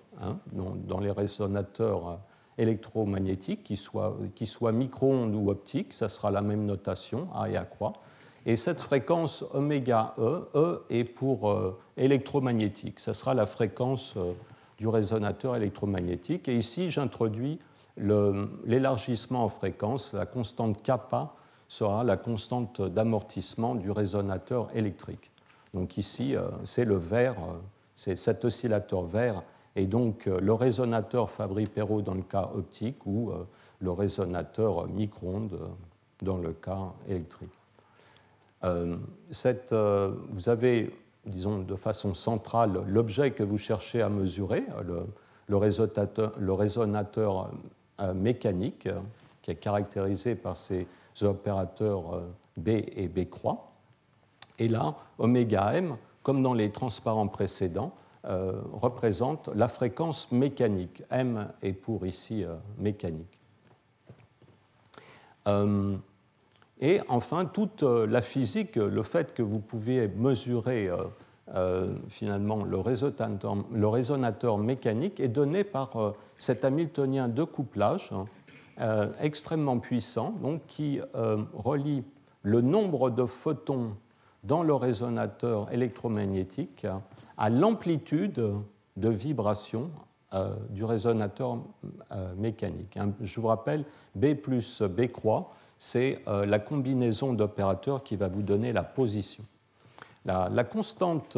dans les résonateurs électromagnétiques, qu'ils soient micro-ondes ou optiques. Ça sera la même notation, A et A'croix. Et cette fréquence oméga E est pour électromagnétique. Ça sera la fréquence du résonateur électromagnétique. Et ici, j'introduis l'élargissement en fréquence. La constante kappa sera la constante d'amortissement du résonateur électrique. Donc ici, c'est le vert, c'est cet oscillateur vert, et donc le résonateur Fabry-Perot dans le cas optique ou le résonateur micro-ondes dans le cas électrique. Vous avez, disons, de façon centrale l'objet que vous cherchez à mesurer, le résonateur mécanique, qui est caractérisé par ces opérateurs B et B'croix. Et là, oméga M, comme dans les transparents précédents, représente la fréquence mécanique. M est pour ici mécanique. Et enfin, toute la physique, le fait que vous pouviez mesurer finalement le résonateur mécanique est donné par cet hamiltonien de couplage extrêmement puissant, donc, qui relie le nombre de photons dans le résonateur électromagnétique à l'amplitude de vibration du résonateur mécanique. Je vous rappelle, B plus B'croix, c'est la combinaison d'opérateurs qui va vous donner la position. La constante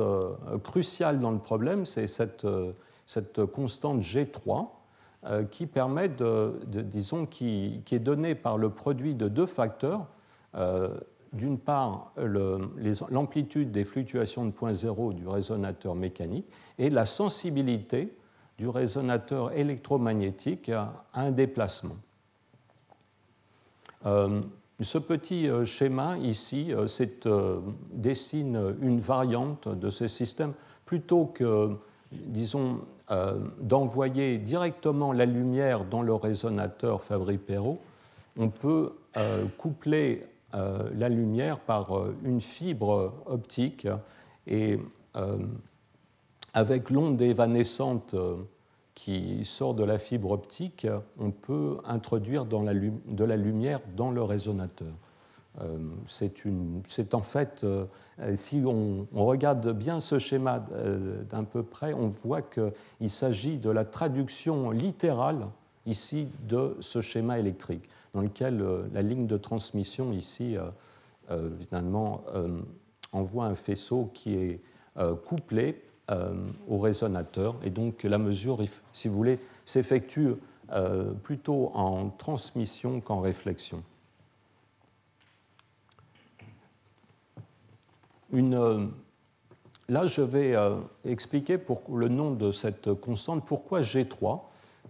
cruciale dans le problème, c'est cette constante G3 qui permet disons, qui est donnée par le produit de deux facteurs. D'une part, l'amplitude des fluctuations de point zéro du résonateur mécanique et la sensibilité du résonateur électromagnétique à un déplacement. Ce petit schéma ici dessine une variante de ce système. Plutôt que, disons, d'envoyer directement la lumière dans le résonateur Fabry-Perot, on peut coupler la lumière par une fibre optique et avec l'onde évanescente qui sort de la fibre optique, on peut introduire de la lumière dans le résonateur. C'est en fait, si on regarde bien ce schéma d'un peu près, on voit qu'il s'agit de la traduction littérale ici de ce schéma électrique, dans lequel la ligne de transmission ici, finalement, envoie un faisceau qui est couplé au résonateur. Et donc la mesure, si vous voulez, s'effectue plutôt en transmission qu'en réflexion. Là, je vais expliquer pour le nom de cette constante. Pourquoi G3 ?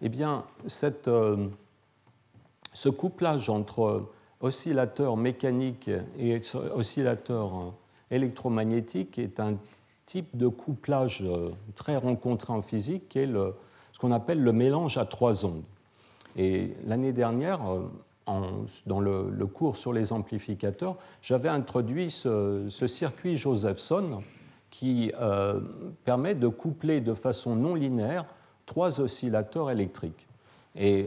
Eh bien, ce couplage entre oscillateur mécanique et oscillateur électromagnétique est un type de couplage très rencontré en physique qui est ce qu'on appelle le mélange à trois ondes. Et l'année dernière, dans le cours sur les amplificateurs, j'avais introduit ce circuit Josephson qui permet de coupler de façon non linéaire trois oscillateurs électriques. Et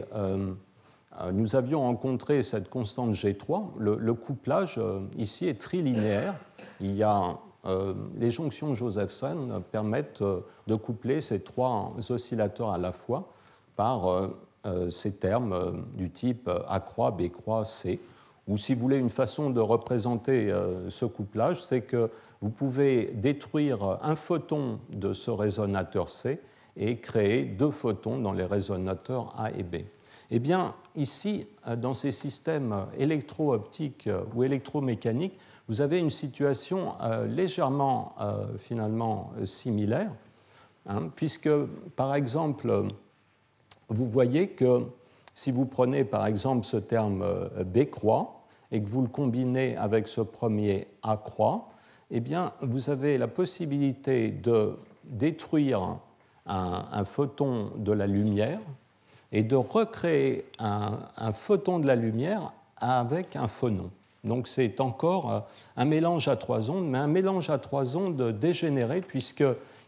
nous avions rencontré cette constante G3. Le couplage ici est trilinéaire. Il y a les jonctions Josephson permettent de coupler ces trois oscillateurs à la fois par ces termes du type A croix, B croix, C. Ou si vous voulez une façon de représenter ce couplage, c'est que vous pouvez détruire un photon de ce résonateur C et créer deux photons dans les résonateurs A et B. Eh bien, ici, dans ces systèmes électro-optiques ou électromécaniques, vous avez une situation légèrement, finalement, similaire, hein, puisque, par exemple, vous voyez que si vous prenez, par exemple, ce terme B croix et que vous le combinez avec ce premier A croix, eh bien, vous avez la possibilité de détruire un photon de la lumière et de recréer un photon de la lumière avec un phonon. Donc, c'est encore un mélange à trois ondes, mais un mélange à trois ondes dégénéré, puisque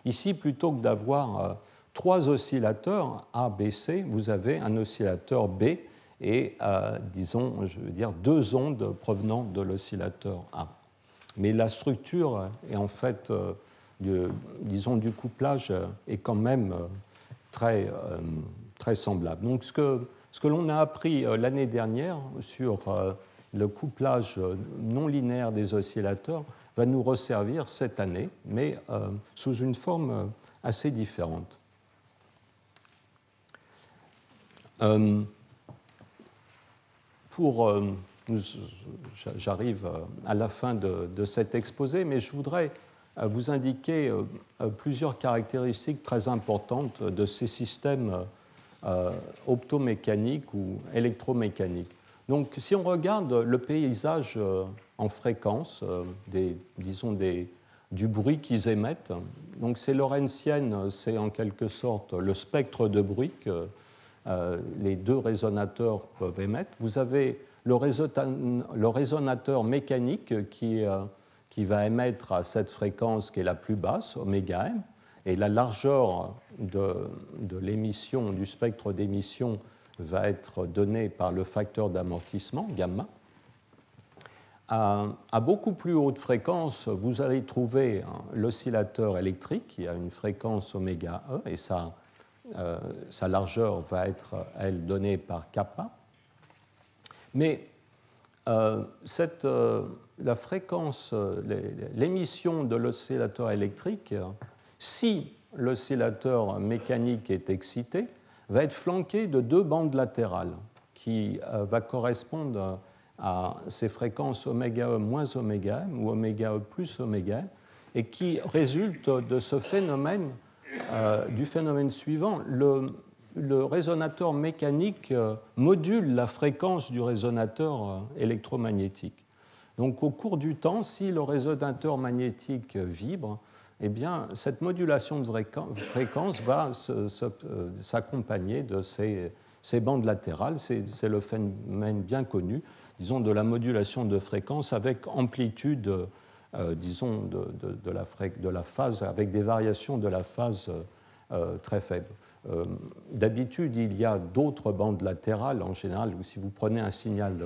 ici, plutôt que d'avoir trois oscillateurs A, B, C, vous avez un oscillateur B et, disons, je veux dire, deux ondes provenant de l'oscillateur A. Mais la structure est en fait, disons, du couplage est quand même très, très semblable. Donc ce que l'on a appris l'année dernière sur le couplage non linéaire des oscillateurs va nous resservir cette année, mais sous une forme assez différente. J'arrive à la fin de cet exposé, mais je voudrais vous indiquer plusieurs caractéristiques très importantes de ces systèmes optomécaniques ou électromécaniques. Donc, si on regarde le paysage en fréquence, du bruit qu'ils émettent, donc c'est lorentzienne, c'est en quelque sorte le spectre de bruit que les deux résonateurs peuvent émettre. Vous avez le résonateur mécanique qui va émettre à cette fréquence qui est la plus basse, oméga m, et la largeur de l'émission, du spectre d'émission, va être donnée par le facteur d'amortissement, gamma. À beaucoup plus haute fréquence, vous allez trouver l'oscillateur électrique qui a une fréquence oméga e, et sa largeur va être, elle, donnée par kappa. Mais la fréquence, l'émission de l'oscillateur électrique, si l'oscillateur mécanique est excité, va être flanquée de deux bandes latérales qui va correspondre à ces fréquences oméga E moins oméga M ou oméga E plus oméga M et qui résultent de ce phénomène, du phénomène suivant. Le résonateur mécanique module la fréquence du résonateur électromagnétique. Donc, au cours du temps, si le résonateur magnétique vibre, eh bien, cette modulation de fréquence va s'accompagner de ces bandes latérales. C'est le phénomène bien connu, disons, de la modulation de fréquence avec amplitude, disons, de la phase, avec des variations de la phase très faibles. D'habitude, il y a d'autres bandes latérales. En général, si vous prenez un signal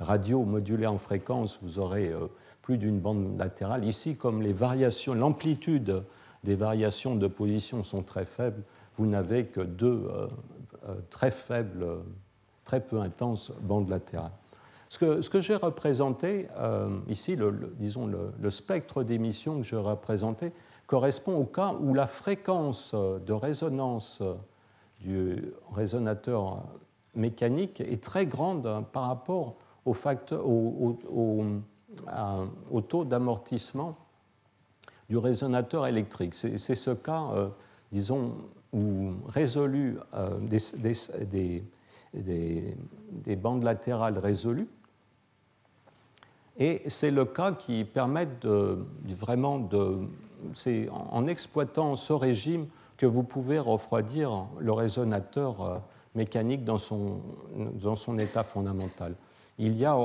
radio modulé en fréquence, vous aurez plus d'une bande latérale. Ici, comme les variations, l'amplitude des variations de position sont très faibles, vous n'avez que deux très faibles, très peu intenses bandes latérales. Ce que j'ai représenté ici, disons le spectre d'émission que j'ai représenté, correspond au cas où la fréquence de résonance du résonateur mécanique est très grande par rapport au taux d'amortissement du résonateur électrique. C'est ce cas, disons, où résolu des bandes latérales résolues. Et c'est le cas qui permet c'est en exploitant ce régime que vous pouvez refroidir le résonateur mécanique dans son état fondamental. Il y a,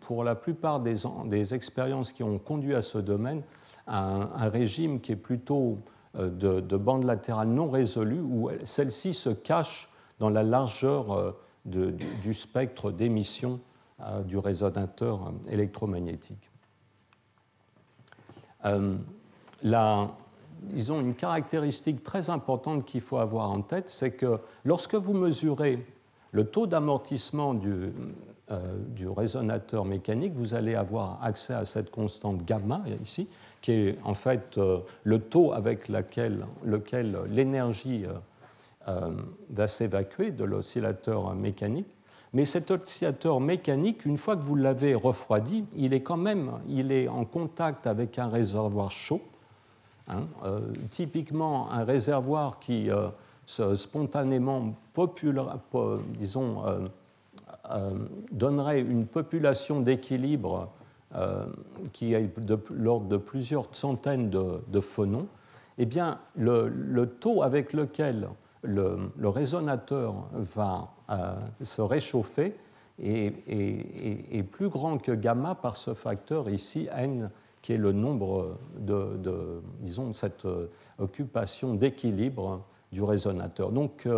pour la plupart des expériences qui ont conduit à ce domaine, un régime qui est plutôt de bande latérale non résolue, où celle-ci se cache dans la largeur du spectre d'émission du résonateur électromagnétique. Ils ont une caractéristique très importante qu'il faut avoir en tête, c'est que lorsque vous mesurez le taux d'amortissement du résonateur mécanique, vous allez avoir accès à cette constante gamma ici, qui est en fait le taux avec lequel l'énergie va s'évacuer de l'oscillateur mécanique. Mais cet oscillateur mécanique, une fois que vous l'avez refroidi, il est en contact avec un réservoir chaud. Typiquement, un réservoir qui spontanément donnerait une population d'équilibre qui est de l'ordre de plusieurs centaines de phonons. Eh bien, le taux avec lequel le résonateur va se réchauffer est plus grand que gamma par ce facteur ici n, qui est le nombre de cette occupation d'équilibre du résonateur. Donc,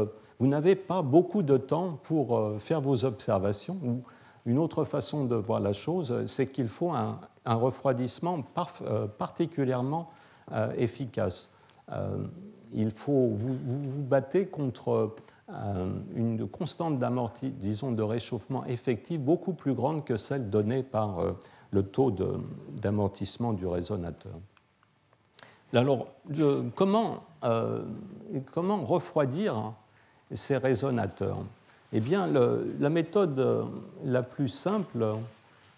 vous n'avez pas beaucoup de temps pour faire vos observations. Ou une autre façon de voir la chose, c'est qu'il faut un refroidissement particulièrement efficace. Il faut vous battez contre une constante de réchauffement effective beaucoup plus grande que celle donnée par le taux d'amortissement du résonateur. Alors, comment refroidir ces résonateurs ? Eh bien, la méthode la plus simple,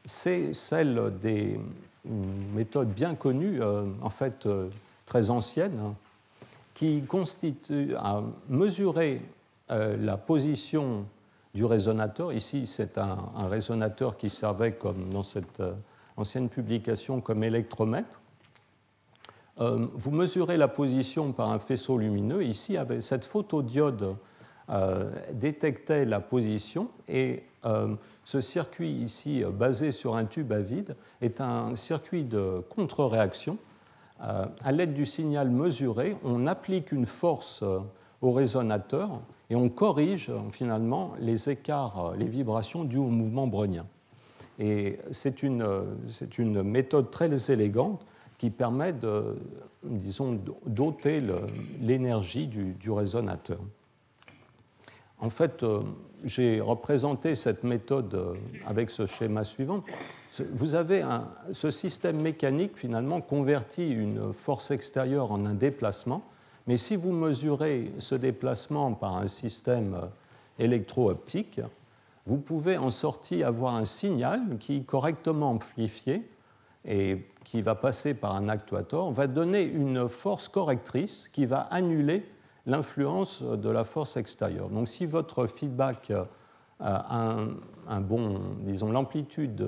c'est celle des méthodes bien connues, en fait très anciennes, qui constitue à mesurer la position du résonateur. Ici, c'est un résonateur qui servait, comme dans cette ancienne publication, comme électromètre. Vous mesurez la position par un faisceau lumineux. Ici, avec cette photodiode détectait la position, et ce circuit ici, basé sur un tube à vide, est un circuit de contre-réaction. À l'aide du signal mesuré, on applique une force au résonateur et on corrige finalement les écarts, les vibrations dues au mouvement brownien. Et c'est une méthode très élégante qui permet de, d'ôter l'énergie du résonateur. En fait, j'ai représenté cette méthode avec ce schéma suivant. Vous avez ce système mécanique, finalement, convertit une force extérieure en un déplacement. Mais si vous mesurez ce déplacement par un système électro-optique, vous pouvez en sortie avoir un signal qui, correctement amplifié et qui va passer par un actuateur, va donner une force correctrice qui va annuler l'influence de la force extérieure. Donc, si votre feedback l'amplitude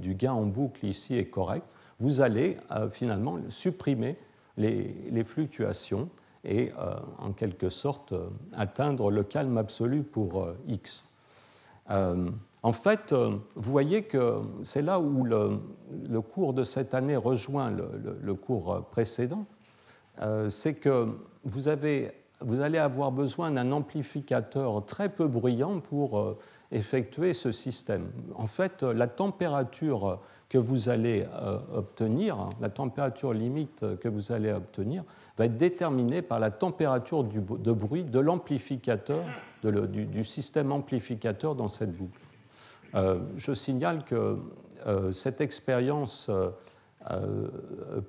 du gain en boucle ici est correcte, vous allez finalement supprimer les fluctuations et en quelque sorte atteindre le calme absolu pour X. En fait, vous voyez que c'est là où le cours de cette année rejoint le cours précédent, c'est que vous allez avoir besoin d'un amplificateur très peu bruyant pour effectuer ce système. En fait, la température que vous allez obtenir, la température limite que vous allez obtenir, va être déterminée par la température de bruit de l'amplificateur, du système amplificateur dans cette boucle. Je signale que cette expérience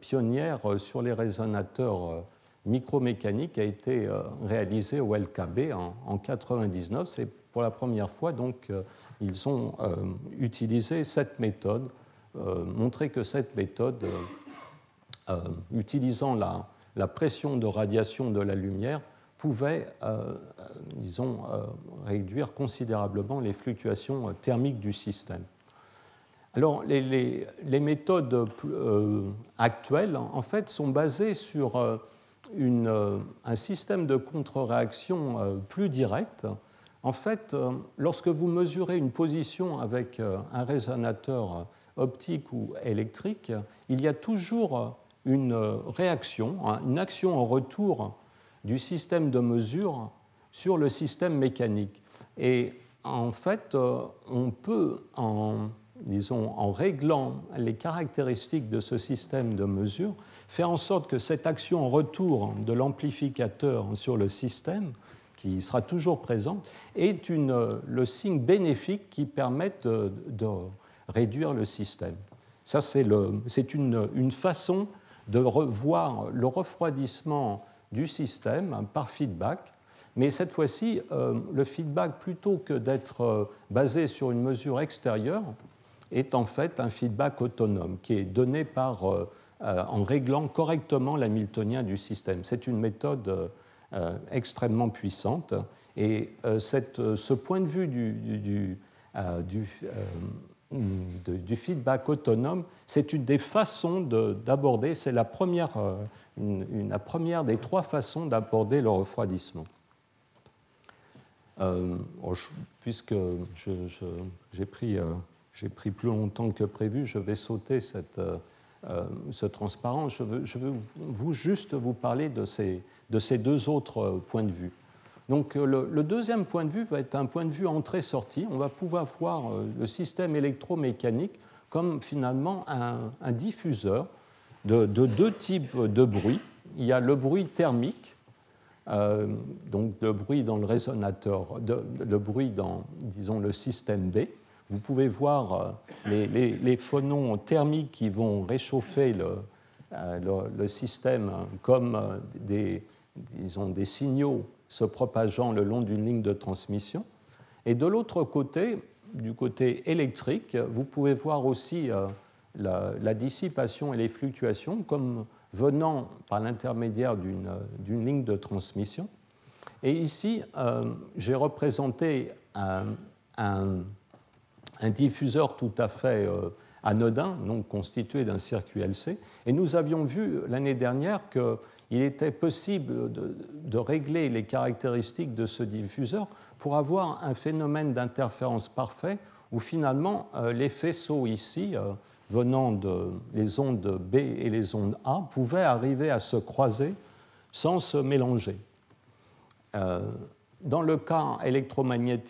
pionnière sur les résonateurs micromécanique a été réalisée au LKB en 1999. C'est pour la première fois, donc, ils ont utilisé cette méthode, montré que cette méthode, utilisant la pression de radiation de la lumière, pouvait, disons, réduire considérablement les fluctuations thermiques du système. Alors, les méthodes actuelles, en fait, sont basées sur un système de contre-réaction plus direct. En fait, lorsque vous mesurez une position avec un résonateur optique ou électrique, il y a toujours une réaction, une action en retour du système de mesure sur le système mécanique. Et en fait, on peut, en réglant les caractéristiques de ce système de mesure, faire en sorte que cette action en retour de l'amplificateur sur le système, qui sera toujours présente, est le signe bénéfique qui permet de réduire le système. Ça, c'est une façon de revoir le refroidissement du système par feedback, mais cette fois-ci, le feedback, plutôt que d'être basé sur une mesure extérieure, est en fait un feedback autonome qui est donné en réglant correctement l'hamiltonien du système. C'est une méthode extrêmement puissante, et ce point de vue du feedback autonome, c'est une des façons d'aborder, c'est la première des trois façons d'aborder le refroidissement. Puisque j'ai pris plus longtemps que prévu, je vais sauter ce transparent. Je veux juste vous parler de ces deux autres points de vue. Donc le deuxième point de vue va être un point de vue entrée-sortie. On va pouvoir voir le système électromécanique comme finalement un diffuseur de deux types de bruit. Il y a le bruit thermique, donc le bruit dans le résonateur, le bruit dans, disons, le système B. Vous pouvez voir les phonons thermiques qui vont réchauffer le système comme des signaux se propageant le long d'une ligne de transmission. Et de l'autre côté, du côté électrique, vous pouvez voir aussi la dissipation et les fluctuations comme venant par l'intermédiaire d'une ligne de transmission. Et ici, j'ai représenté un diffuseur tout à fait anodin, donc constitué d'un circuit LC. Et nous avions vu l'année dernière qu'il était possible de régler les caractéristiques de ce diffuseur pour avoir un phénomène d'interférence parfait où finalement les faisceaux ici, venant des ondes B et les ondes A, pouvaient arriver à se croiser sans se mélanger. Dans le cas électromécanique,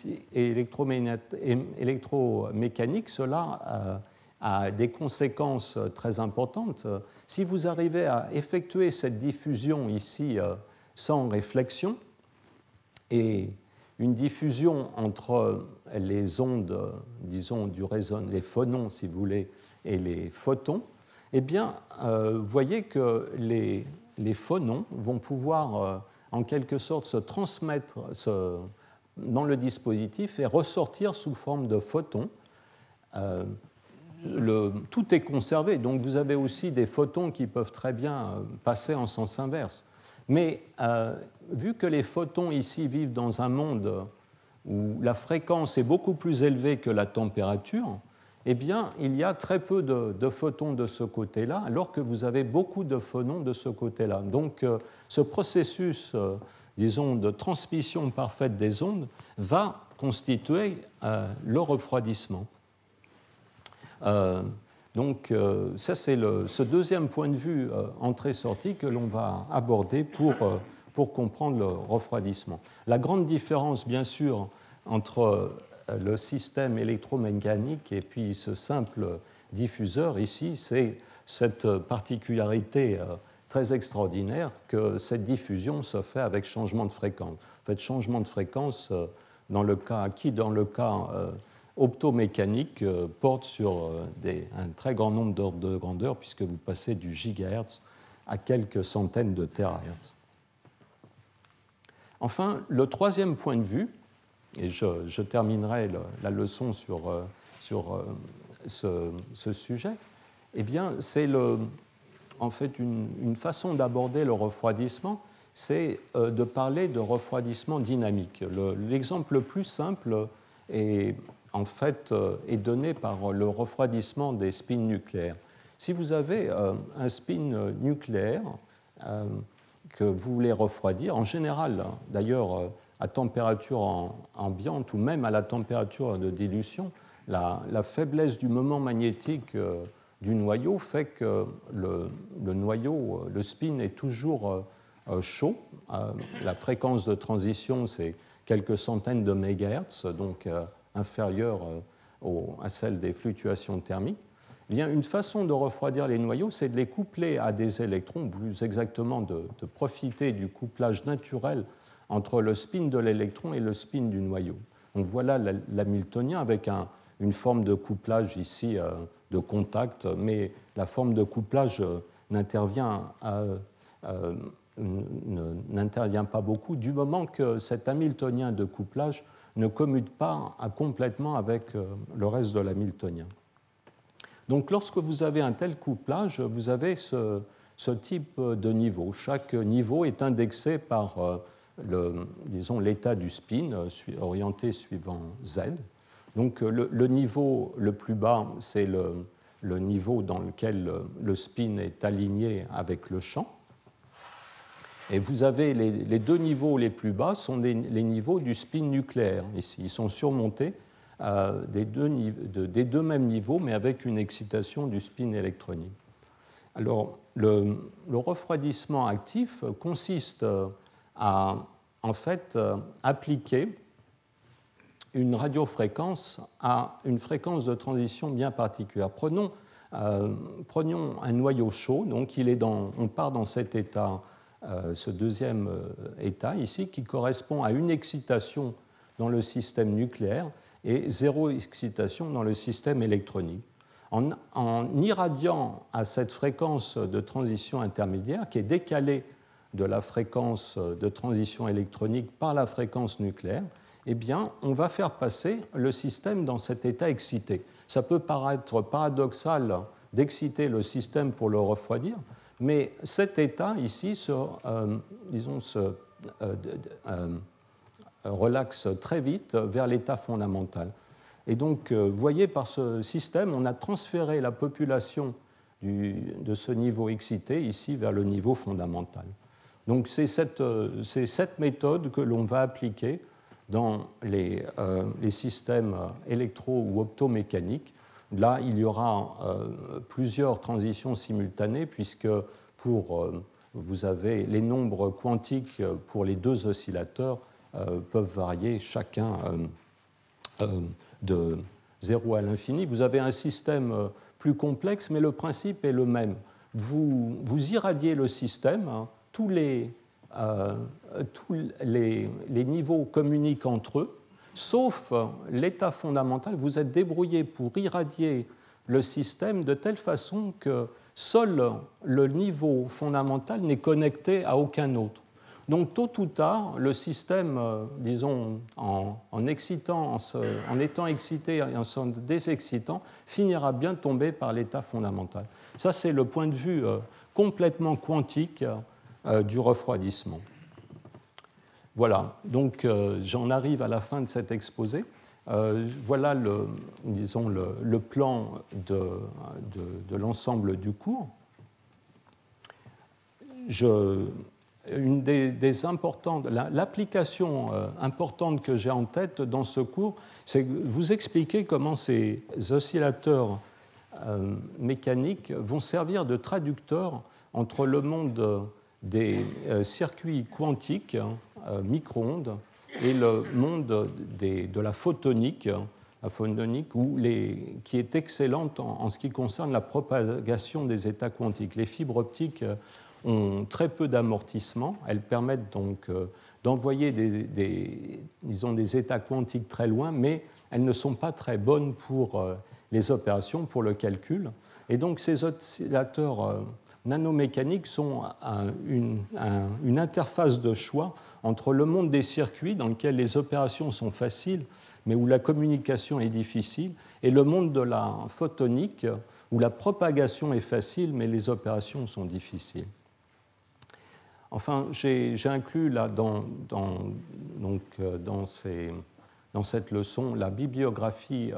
cela a des conséquences très importantes. Si vous arrivez à effectuer cette diffusion ici sans réflexion, et une diffusion entre les ondes, disons, du résonant, les phonons, si vous voulez, et les photons, eh bien, vous voyez que les phonons vont pouvoir, en quelque sorte, se transmettre dans le dispositif et ressortir sous forme de photons. Tout est conservé, donc vous avez aussi des photons qui peuvent très bien passer en sens inverse. Mais vu que les photons ici vivent dans un monde où la fréquence est beaucoup plus élevée que la température, eh bien, il y a très peu de photons de ce côté-là, alors que vous avez beaucoup de phonons de ce côté-là. Donc, ce processus, disons, de transmission parfaite des ondes va constituer le refroidissement. Donc, ça, c'est ce deuxième point de vue entrée-sortie que l'on va aborder pour comprendre le refroidissement. La grande différence, bien sûr, entre le système électromécanique et puis ce simple diffuseur ici, c'est cette particularité très extraordinaire que cette diffusion se fait avec changement de fréquence. En fait, changement de fréquence, dans le cas optomécanique, porte sur un très grand nombre d'ordres de grandeur, puisque vous passez du gigahertz à quelques centaines de terahertz. Enfin, le troisième point de vue, et je terminerai la leçon sur ce sujet, eh bien, c'est en fait une façon d'aborder le refroidissement, c'est de parler de refroidissement dynamique. L'exemple le plus simple est donné par le refroidissement des spins nucléaires. Si vous avez un spin nucléaire que vous voulez refroidir, en général, d'ailleurs, à température ambiante ou même à la température de dilution, la faiblesse du moment magnétique du noyau fait que le noyau, le spin, est toujours chaud. La fréquence de transition, c'est quelques centaines de mégahertz, donc inférieure à celle des fluctuations thermiques. Eh bien, une façon de refroidir les noyaux, c'est de les coupler à des électrons, plus exactement de profiter du couplage naturel entre le spin de l'électron et le spin du noyau. Donc voilà l'hamiltonien avec une forme de couplage ici de contact, mais la forme de couplage n'intervient pas beaucoup du moment que cet hamiltonien de couplage ne commute pas complètement avec le reste de l'hamiltonien. Donc lorsque vous avez un tel couplage, vous avez ce type de niveau. Chaque niveau est indexé par l'état du spin orienté suivant Z. Donc le niveau le plus bas, c'est le niveau dans lequel le spin est aligné avec le champ. Et vous avez les deux niveaux les plus bas sont les niveaux du spin nucléaire. Ici, ils sont surmontés des deux mêmes niveaux, mais avec une excitation du spin électronique. Alors, le refroidissement actif consiste à, en fait, appliquer une radiofréquence à une fréquence de transition bien particulière. Prenons un noyau chaud, donc on part dans cet état, ce deuxième état ici, qui correspond à une excitation dans le système nucléaire et zéro excitation dans le système électronique. En irradiant à cette fréquence de transition intermédiaire, qui est décalée de la fréquence de transition électronique par la fréquence nucléaire, eh bien, on va faire passer le système dans cet état excité. Ça peut paraître paradoxal d'exciter le système pour le refroidir, mais cet état ici relaxe très vite vers l'état fondamental. Et donc, vous voyez, par ce système, on a transféré la population de ce niveau excité ici vers le niveau fondamental. Donc, c'est cette méthode que l'on va appliquer dans les systèmes électro- ou optomécaniques. Là, il y aura plusieurs transitions simultanées, puisque vous avez les nombres quantiques pour les deux oscillateurs peuvent varier chacun de 0 à l'infini. Vous avez un système plus complexe, mais le principe est le même. Vous irradiez le système, hein, tous les niveaux communiquent entre eux, sauf l'état fondamental. Vous êtes débrouillé pour irradier le système de telle façon que seul le niveau fondamental n'est connecté à aucun autre. Donc, tôt ou tard, le système, en étant excité et en se désexcitant, finira bien tomber par l'état fondamental. Ça, c'est le point de vue complètement quantique du refroidissement. Voilà, donc j'en arrive à la fin de cet exposé. Voilà le plan de l'ensemble du cours. L'application importante que j'ai en tête dans ce cours, c'est vous expliquer comment ces oscillateurs mécaniques vont servir de traducteurs entre le monde des circuits quantiques, micro-ondes, et le monde de la photonique, qui est excellente en ce qui concerne la propagation des états quantiques. Les fibres optiques ont très peu d'amortissement. Elles permettent donc d'envoyer des états quantiques très loin, mais elles ne sont pas très bonnes pour les opérations, pour le calcul. Et donc ces oscillateurs nanomécaniques sont une interface de choix entre le monde des circuits, dans lequel les opérations sont faciles, mais où la communication est difficile, et le monde de la photonique, où la propagation est facile, mais les opérations sont difficiles. Enfin, j'ai inclus là dans cette leçon la bibliographie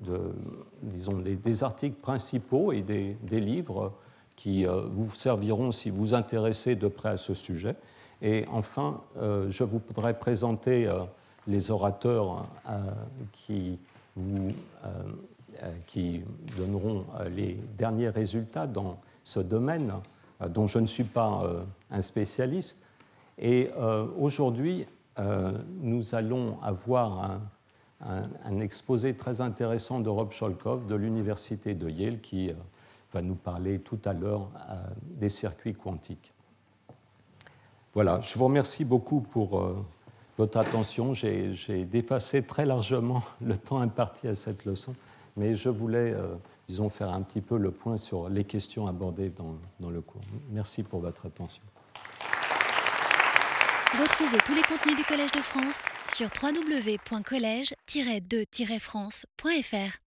des articles principaux et des livres qui vous serviront si vous vous intéressez de près à ce sujet. Et enfin, je vous voudrais présenter les orateurs qui donneront les derniers résultats dans ce domaine, dont je ne suis pas un spécialiste. Et aujourd'hui, nous allons avoir un exposé très intéressant de Rob Scholkopf de l'université de Yale, qui va nous parler tout à l'heure des circuits quantiques. Voilà, je vous remercie beaucoup pour votre attention. J'ai dépassé très largement le temps imparti à cette leçon, mais je voulais, faire un petit peu le point sur les questions abordées dans le cours. Merci pour votre attention. Retrouvez tous les contenus du Collège de France sur www.college-2-france.fr.